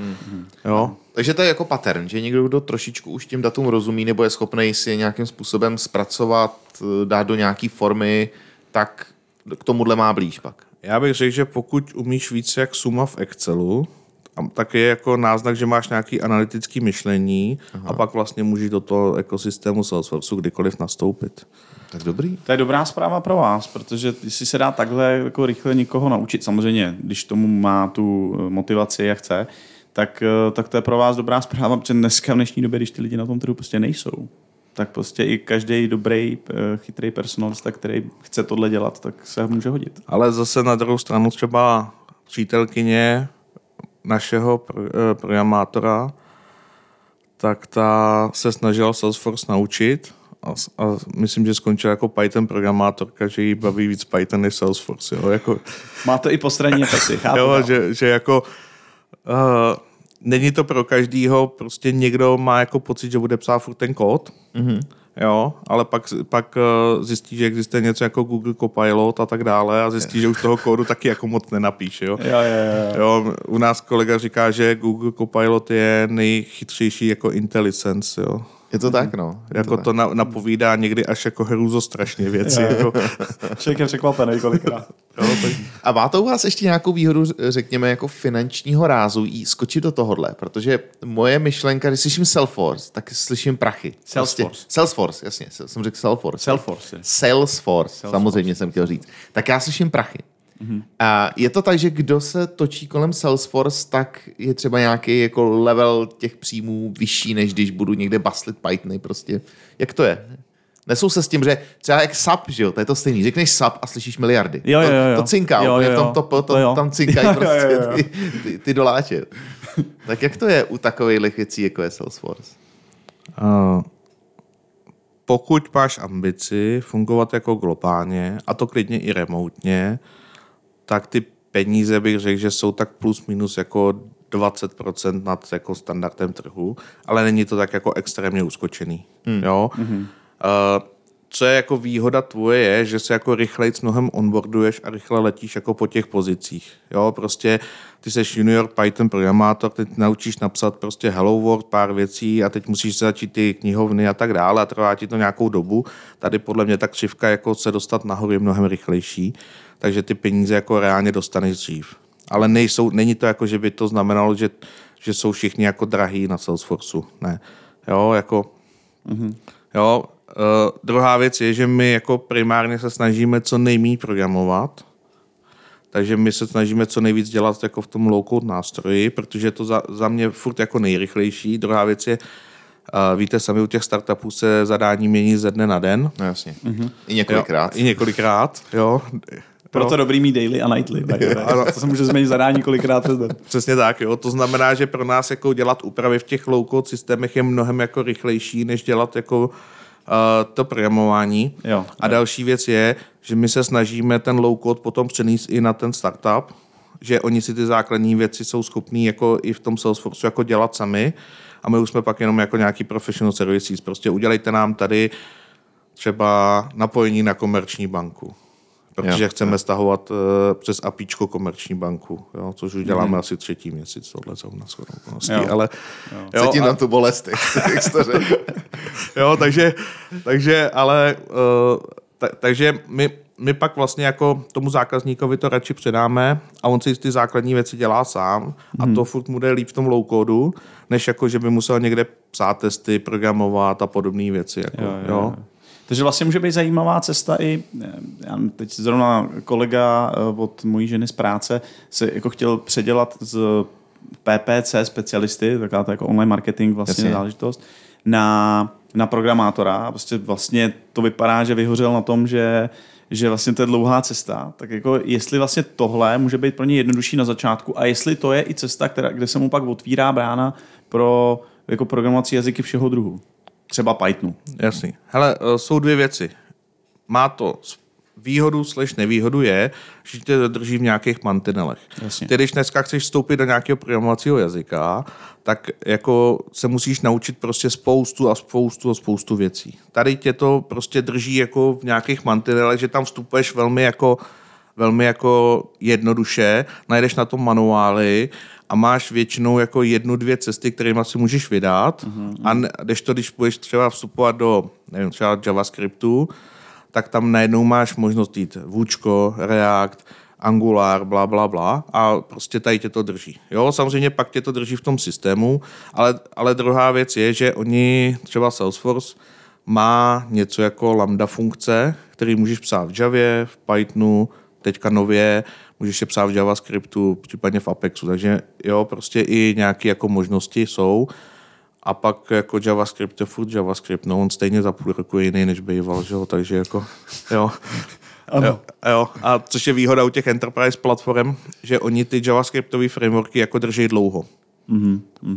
Jo. Takže to je jako pattern, že někdo, kdo trošičku už tím datům rozumí nebo je schopný si je nějakým způsobem zpracovat, dát do nějaký formy, tak k tomuhle má blíž pak. Já bych řekl, že pokud umíš více jak suma v Excelu, tak je jako náznak, že máš nějaký analytický myšlení. Aha. A pak vlastně můžeš do toho ekosystému Salesforce kdykoliv nastoupit. Tak dobrý. To je dobrá zpráva pro vás, protože jestli se dá takhle jako rychle někoho naučit, samozřejmě, když tomu má tu motivaci a chce, tak to je pro vás dobrá zpráva, protože dneska v dnešní době, když ty lidi na tom trhu prostě nejsou, tak prostě i každý dobrý, chytrý personalista, který chce tohle dělat, tak se může hodit. Ale zase na druhou stranu třeba přítelkyně našeho programátora, tak ta se snažila Salesforce naučit a myslím, že skončila jako Python programátorka, že jí baví víc Python než Salesforce. Jo? Jako... Má to i postranní efekty, chápu. Jo, že jako... není to pro každýho, prostě někdo má jako pocit, že bude psát furt ten kód, jo, ale pak zjistí, že existuje něco jako Google Copilot a tak dále a zjistí, že už toho kódu taky jako moc nenapíše. Jo, u nás kolega říká, že Google Copilot je nejchytřejší jako IntelliSense, jo. Je to tak, no. Jako to napovídá někdy až jako hrůzostrašně věci. Jako... Člověk je překvapený kolikrát. A má to u vás ještě nějakou výhodu, řekněme, jako finančního rázu i skočit do tohohle? Protože moje myšlenka, když slyším Salesforce, tak slyším prachy. Salesforce, jasně, jsem řekl Salesforce. Salesforce, samozřejmě jsem chtěl říct. Tak já slyším prachy. A je to tak, že kdo se točí kolem Salesforce, tak je třeba nějaký jako level těch příjmů vyšší, než když budu někde baslit Pythony prostě. Jak to je? Nesou se s tím, že třeba jak SAP, že jo, to je to stejný. Řekneš SAP a slyšíš miliardy. Jo. To cinká, tam cinkají prostě ty doláče. Tak jak to je u takových věcí, jako je Salesforce? Pokud máš ambici fungovat jako globálně, a to klidně i remotně, tak ty peníze bych řekl, že jsou tak plus minus jako 20% nad jako standardem trhu, ale není to tak jako extrémně uskočený. Jo? Co je jako výhoda tvoje je, že se jako rychleji s mnohem onboarduješ a rychle letíš jako po těch pozicích. Jo, prostě ty seš junior Python programátor, teď naučíš napsat prostě hello world, pár věcí a teď musíš začít ty knihovny a tak dále a trvá ti to nějakou dobu. Tady podle mě ta křivka jako se dostat nahoru je mnohem rychlejší, takže ty peníze jako reálně dostaneš dřív. Ale není to jako, že by to znamenalo, že jsou všichni jako drahí na Salesforceu. Ne. Jo, jako... Jo, druhá věc je, že my jako primárně se snažíme co nejméně programovat, takže my se snažíme co nejvíc dělat jako v tom low-code nástroji, protože je to za mě furt jako nejrychlejší. Druhá věc je, víte sami, u těch startupů se zadání mění ze dne na den. No jasně. I několikrát. Jo. Proto dobrý mít daily a nightly. To se může změnit zadání kolikrát přes den. Přesně tak. Jo. To znamená, že pro nás jako dělat úpravy v těch low-code systémech je mnohem jako rychlejší, než dělat jako to programování. Jo, a další věc je, že my se snažíme ten low-code potom přenést i na ten startup, že oni si ty základní věci jsou schopní jako i v tom Salesforce jako dělat sami a my už jsme pak jenom jako nějaký professional services. Prostě udělejte nám tady třeba napojení na komerční banku. Protože chceme stahovat přes APIčko komerční banku, jo, což už děláme asi třetí měsíc, tohle jsou na shodou koností, ale... Jo, cítím na tu bolest, jak to řekl. Jo, takže my pak vlastně jako tomu zákazníkovi to radši předáme a on si ty základní věci dělá sám a to furt mu jde líp v tom low-codu, než jako, že by musel někde psát testy, programovat a podobné věci, jako, jo. Takže vlastně může být zajímavá cesta i, teď zrovna kolega od mojí ženy z práce se jako chtěl předělat z PPC specialisty, taková to jako online marketing vlastně záležitost, na programátora. Prostě vlastně to vypadá, že vyhořel na tom, že vlastně to je dlouhá cesta. Tak jako jestli vlastně tohle může být pro ně jednodušší na začátku a jestli to je i cesta, kde se mu pak otvírá brána pro jako programovací jazyky všeho druhu. Třeba Pythonu. Jasný. Hele, jsou dvě věci. Má to výhodu / nevýhodu je, že tě drží v nějakých mantinelech. Ty, když dneska chceš vstoupit do nějakého programovacího jazyka, tak jako se musíš naučit prostě spoustu věcí. Tady tě to prostě drží jako v nějakých mantinelech, že tam vstupuješ velmi jako jednoduše, najdeš na tom manuály a máš většinou jako 1-2 cesty, kterými si můžeš vydat a když budeš třeba vstupovat do, nevím, třeba JavaScriptu, tak tam najednou máš možnost jít Vůčko, React, Angular, bla a prostě tady tě to drží. Jo, samozřejmě pak tě to drží v tom systému, ale druhá věc je, že oni, třeba Salesforce, má něco jako lambda funkce, který můžeš psát v Javě, v Pythonu, teďka nově, můžeš je psát v JavaScriptu, případně v Apexu, takže jo, prostě i nějaké jako možnosti jsou a pak jako JavaScript je furt JavaScript, no on stejně za půl roku je jiný, než býval, že jo, takže jako jo. A což je výhoda u těch enterprise platform, že oni ty JavaScriptové frameworky jako drží dlouho.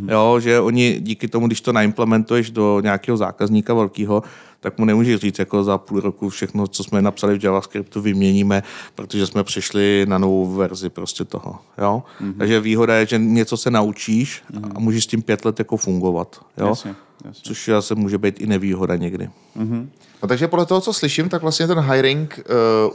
Jo, že oni díky tomu, když to naimplementuješ do nějakého zákazníka velkého, tak mu nemůžeš říct, jako za půl roku všechno, co jsme napsali v JavaScriptu, vyměníme, protože jsme přišli na novou verzi prostě toho. Jo? Takže výhoda je, že něco se naučíš a můžeš s tím 5 let jako fungovat. Jo? Jasně. Což zase může být i nevýhoda někdy. No, takže podle toho, co slyším, tak vlastně ten hiring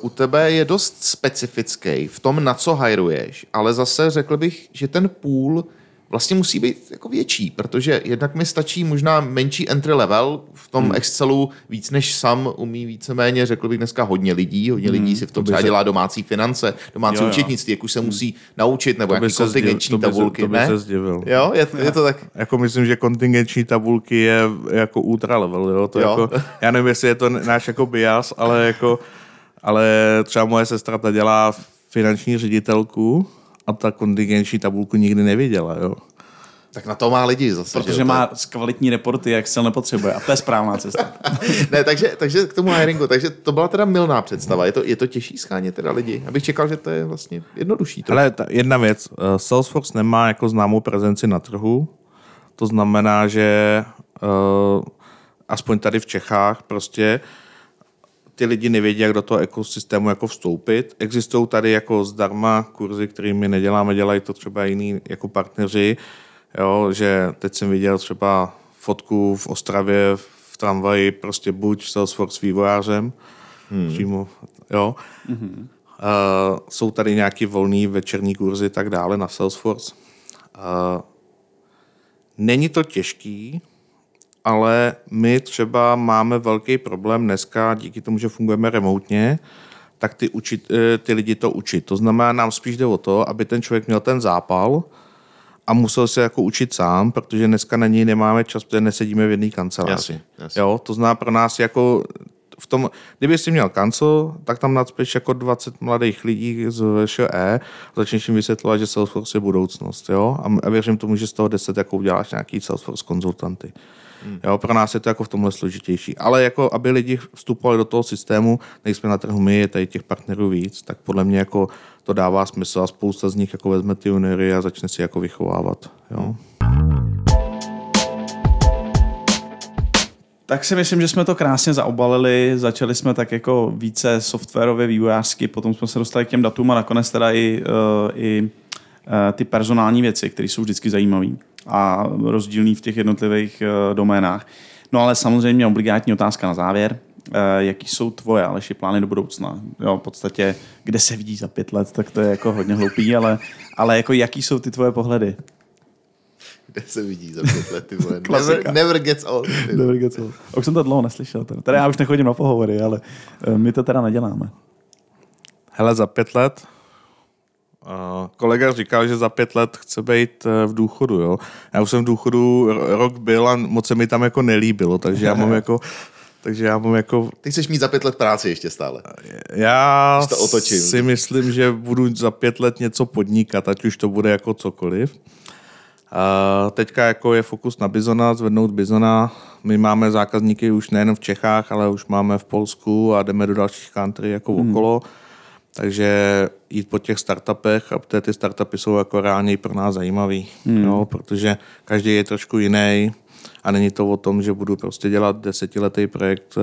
u tebe je dost specifický v tom, na co hiruješ, ale zase řekl bych, že ten pool vlastně musí být jako větší, protože jednak mi stačí možná menší entry level v tom Excelu víc než sam umí víceméně, řekl bych dneska hodně lidí si v tom třeba dělá domácí finance, domácí účetnictví, jak už se musí naučit, nebo nějaký kontingenční tabulky, to by ne? To by se zdivil. Jo, je to tak. Jako myslím, že kontingenční tabulky je jako ultra level, jo? To jo. Jako, já nevím, jestli je to náš jako bias, ale třeba moje sestra ta dělá finanční ředitelku, a ta kontingenční tabulku nikdy neviděla, jo. Tak na to má lidi zase. Protože že? Má kvalitní reporty, jak se nepotřebuje. A to je správná cesta. Ne, takže k tomu hiringu. Takže to byla teda mylná představa. Je to těžší shánět teda lidi. Abych čekal, že to je vlastně jednodušší. Ale jedna věc. Salesforce nemá jako známou prezenci na trhu. To znamená, že aspoň tady v Čechách prostě ty lidi nevědí, jak do toho ekosystému jako vstoupit. Existují tady jako zdarma kurzy, které my neděláme, dělají to třeba jiní jako partneři. Jo, že teď jsem viděl třeba fotku v Ostravě v tramvaji, prostě buď Salesforce vývojářem, přímo, jo. Mm-hmm. Jsou tady nějaký volný večerní kurzy tak dále na Salesforce. Není to těžký, ale my třeba máme velký problém dneska, díky tomu, že fungujeme remotně, tak ty lidi to učí. To znamená, nám spíš jde o to, aby ten člověk měl ten zápal a musel se jako učit sám, protože dneska na něj nemáme čas, protože nesedíme v jedné kanceláři. Jasně. Jo, to znamená pro nás jako v tom, kdyby jsi měl kancel, tak tam nadspěš jako 20 mladých lidí z VŠE, začneš jim vysvětlovat, že Salesforce je budoucnost. Jo? A věřím tomu, že z toho 10 jako uděláš nějaký Salesforce konzultanty. Jo, pro nás je to jako v tomhle složitější. Ale jako, aby lidi vstupovali do toho systému, nejsme na trhu my, je tady těch partnerů víc, tak podle mě jako to dává smysl a spousta z nich jako vezme ty juniory a začne si jako vychovávat. Jo. Tak si myslím, že jsme to krásně zaobalili, začali jsme tak jako více softwarově vývojářsky, potom jsme se dostali k těm datům a nakonec teda i ty personální věci, které jsou vždycky zajímavé a rozdílný v těch jednotlivých doménách. No ale samozřejmě obligátní otázka na závěr. Jaký jsou tvoje, Aleši, plány do budoucna? Jo, v podstatě, kde se vidí za 5 let, tak to je jako hodně hloupý, ale jako jaký jsou ty tvoje pohledy? Kde se vidí za 5 let, ty vole? Never gets old. Never gets old. Už jsem to dlouho neslyšel. Teda já už nechodím na pohovory, ale my to teda neděláme. Hele, za 5 let... Kolega říkal, že za 5 let chce být v důchodu, jo. Já už jsem v důchodu rok byl a moc se mi tam jako nelíbilo, takže já mám jako... Ty chceš mít za 5 let práci ještě stále. Já to otočím. Si myslím, že budu za 5 let něco podnikat, ať už to bude jako cokoliv. Teďka jako je fokus na Bizona, zvednout Bizona. My máme zákazníky už nejen v Čechách, ale už máme v Polsku a jdeme do dalších country jako okolo. Takže jít po těch startupech, a ty startupy jsou jako reálně pro nás zajímavý, jo, protože každý je trošku jiný a není to o tom, že budu prostě dělat 10letý projekt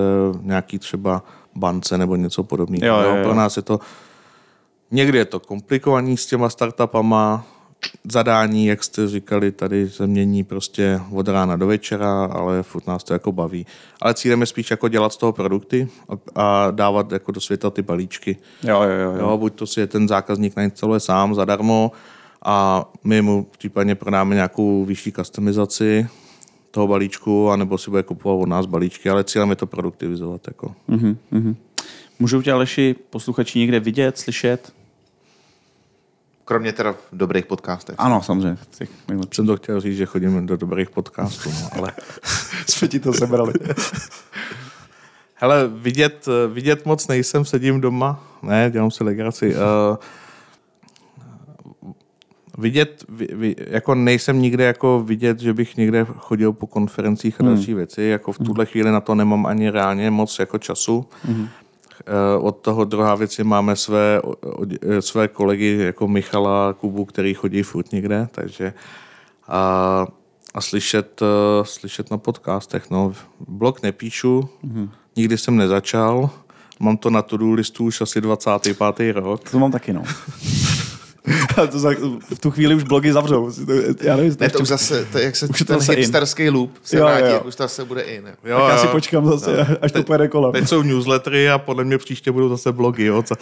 nějaký třeba bance nebo něco podobného. Jo. Pro nás je to, někdy je to komplikovaný s těma startupama, zadání, jak jste říkali, tady se mění prostě od rána do večera, ale furt nás to jako baví. Ale cílem je spíš jako dělat z toho produkty a dávat jako do světa ty balíčky. Jo, buď to si je ten zákazník nainstaluje sám zadarmo a my mu případně prodáme nějakou vyšší customizaci toho balíčku, anebo si bude kupovat od nás balíčky, ale cílem je to produktivizovat. Jako. Můžou tě, Aleši, posluchači někde vidět, slyšet? Kromě teda v dobrých podcastech. Ano, samozřejmě. Jsem to chtěl říct, že chodíme do dobrých podcastů, no, ale jsme ti to sebrali. Hele, vidět moc nejsem, sedím doma. Ne, dělám si legraci. Jako nejsem nikde jako vidět, že bych někde chodil po konferencích a další věci. Jako v tuhle chvíli na to nemám ani reálně moc jako času. Od toho druhá věci máme své kolegy jako Michala, Kubu, který chodí furt někde, takže a slyšet na podcastech. No. Blog nepíšu, nikdy jsem nezačal, mám to na to-do listu už asi 25. rok. To mám taky, no. V tu chvíli už blogy zavřou. Já nevím, ne, to už zase, to, jak se už ten hipsterský loop se vrátí, jak už to zase bude in. Jo, tak já si počkám zase, až to pojede kolem. Teď jsou newslettery a podle mě příště budou zase blogy. Jo, to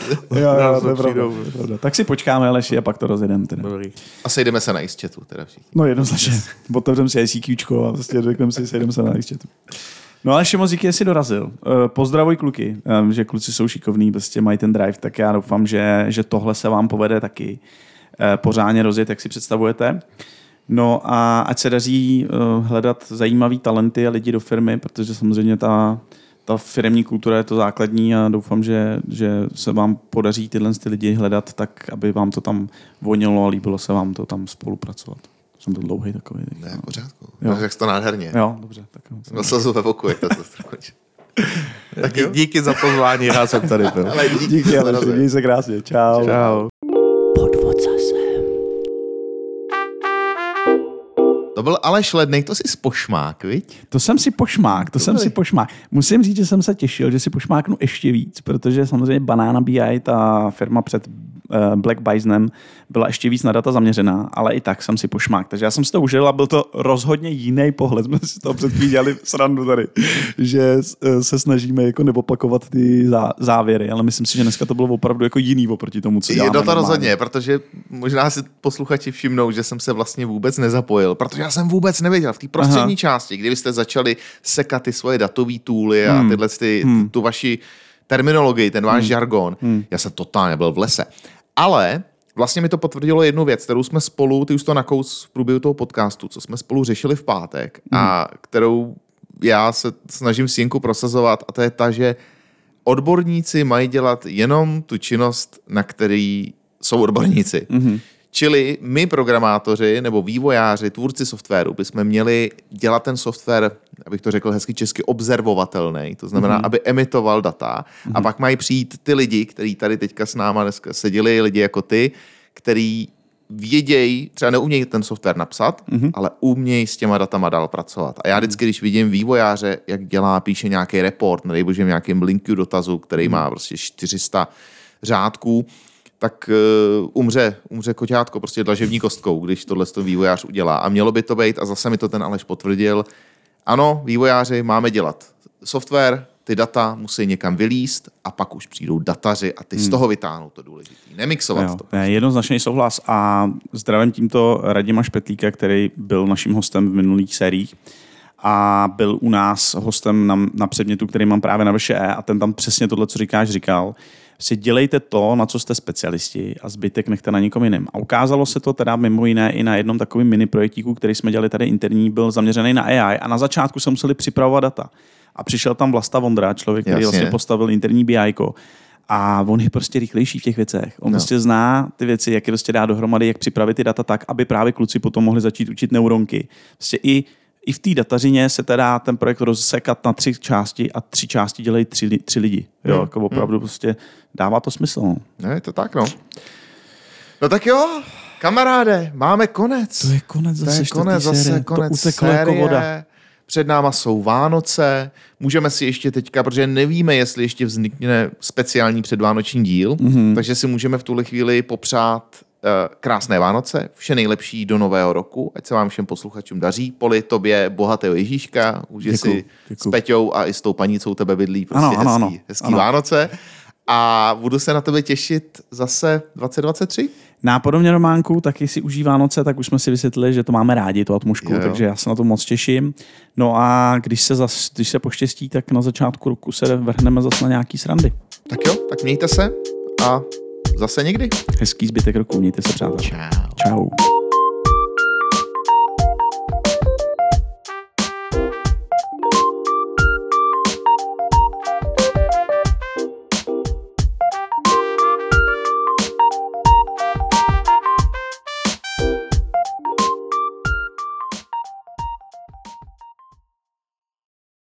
je pravda. Tak si počkáme, Aleši, a pak to rozjedeme. A sejdeme se na ICCHATu. No jednoznačně. Otevřeme si ICQčko a prostě řekneme si, sejdeme se na ICCHATu. No ale Šimozík, jestli dorazil. Pozdravuj kluky, že kluci jsou šikovní, prostě mají ten drive, tak já doufám, že tohle se vám povede taky pořádně rozjet, jak si představujete. No a ať se daří hledat zajímavý talenty a lidi do firmy, protože samozřejmě ta firemní kultura je to základní a doufám, že se vám podaří tyhle lidi hledat tak, aby vám to tam vonilo a líbilo se vám to tam spolupracovat. Jsem to dlouhý takový. Ne, v pořádku. Řekl jsi to nádherně. Jo, dobře. No slzu ve voku, jak to zastřekončí. Díky za pozvání, já jsem tady byl. Díky, ale měj se krásně. Čau. Čau. To byl Aleš Lednej, to jsi pošmák, viď? To jsem si pošmák. Musím říct, že jsem se těšil, že si pošmáknu ještě víc, protože samozřejmě Banana BI, ta firma před Black Bisonem, byla ještě víc na data zaměřená, ale i tak jsem si pošmák. Takže já jsem si to užil a byl to rozhodně jiný pohled. Jsme si to před chvílí dělali srandu tady, že se snažíme jako neopakovat ty závěry, ale myslím si, že dneska to bylo opravdu jako jiný oproti tomu, co děláme. Je to rozhodně, protože možná si posluchači všimnou, že jsem se vlastně vůbec nezapojil, protože já jsem vůbec nevěděl v té prostřední části, kdy jste začali sekat ty svoje datové tooly a tyhle tu vaši terminologii, ten váš žargon. Já jsem totálně byl v lese. Ale vlastně mi to potvrdilo jednu věc, kterou jsme spolu, ty už to nakous v průběhu toho podcastu, co jsme spolu řešili v pátek a kterou já se snažím s Jinku prosazovat, a to je ta, že odborníci mají dělat jenom tu činnost, na který jsou odborníci. Čili my programátoři nebo vývojáři, tvůrci softwaru, bychom měli dělat ten software, abych to řekl hezky česky, observovatelný, to znamená, aby emitoval data a pak mají přijít ty lidi, kteří tady teďka s náma dneska seděli, lidi jako ty, který vědějí, třeba neumějí ten software napsat, ale umějí s těma datama dál pracovat. A já vždycky, když vidím vývojáře, jak dělá, píše nějaký report, nedej bože nějakým linku dotazu, který má prostě 400 řádků, tak umře koťátko, prostě dlažební kostkou, když tohle to vývojář udělá. A mělo by to být, a zase mi to ten Aleš potvrdil, ano, vývojáři máme dělat software, ty data musí někam vylíst a pak už přijdou dataři a ty z toho vytáhnou to důležitý. Nemixovat to. Ne, jednoznačný souhlas a zdravím tímto Radima Špetlíka, který byl naším hostem v minulých sériích a byl u nás hostem na předmětu, který mám právě na VŠE, a ten tam přesně tohle, co říkáš, říkal. Si dělejte to, na co jste specialisti, a zbytek nechte na někom jiném. A ukázalo se to teda mimo jiné i na jednom takovém mini projektíku, který jsme dělali tady interní, byl zaměřený na AI a na začátku se museli připravovat data. A přišel tam Vlasta Vondra, člověk, který vlastně postavil interní BIko. A on je prostě rychlejší v těch věcech. On prostě zná ty věci, jak je prostě dá dohromady, jak připravit ty data tak, aby právě kluci potom mohli začít učit neuronky. Prostě i v té datařině se teda ten projekt rozsekat na 3 části a 3 části dělají 3 lidi. Jo, jako opravdu prostě dává to smysl. No. Ne, je to tak, no. No tak jo, kamaráde, máme konec. To je konec zase, konec série. Voda. Před náma jsou Vánoce. Můžeme si ještě teďka, protože nevíme, jestli ještě vznikne speciální předvánoční díl, takže si můžeme v tuhle chvíli popřát krásné Vánoce, vše nejlepší do nového roku, ať se vám všem posluchačům daří. Poli, tobě bohatého Ježíška, užij si s Peťou a i s tou paní, co u tebe bydlí, prostě hezký Vánoce. A budu se na tebe těšit zase 2023. Nápodobně, Románku, taky si uží Vánoce, tak už jsme si vysvětlili, že to máme rádi, tu atmosféru, takže já se na to moc těším. No a když se poštěstí, tak na začátku roku se vrhneme zase na nějaký srandy. Tak jo, tak mějte se a zase někdy. Hezký zbytek roku, mějte se, přátelé. Čau. Čau.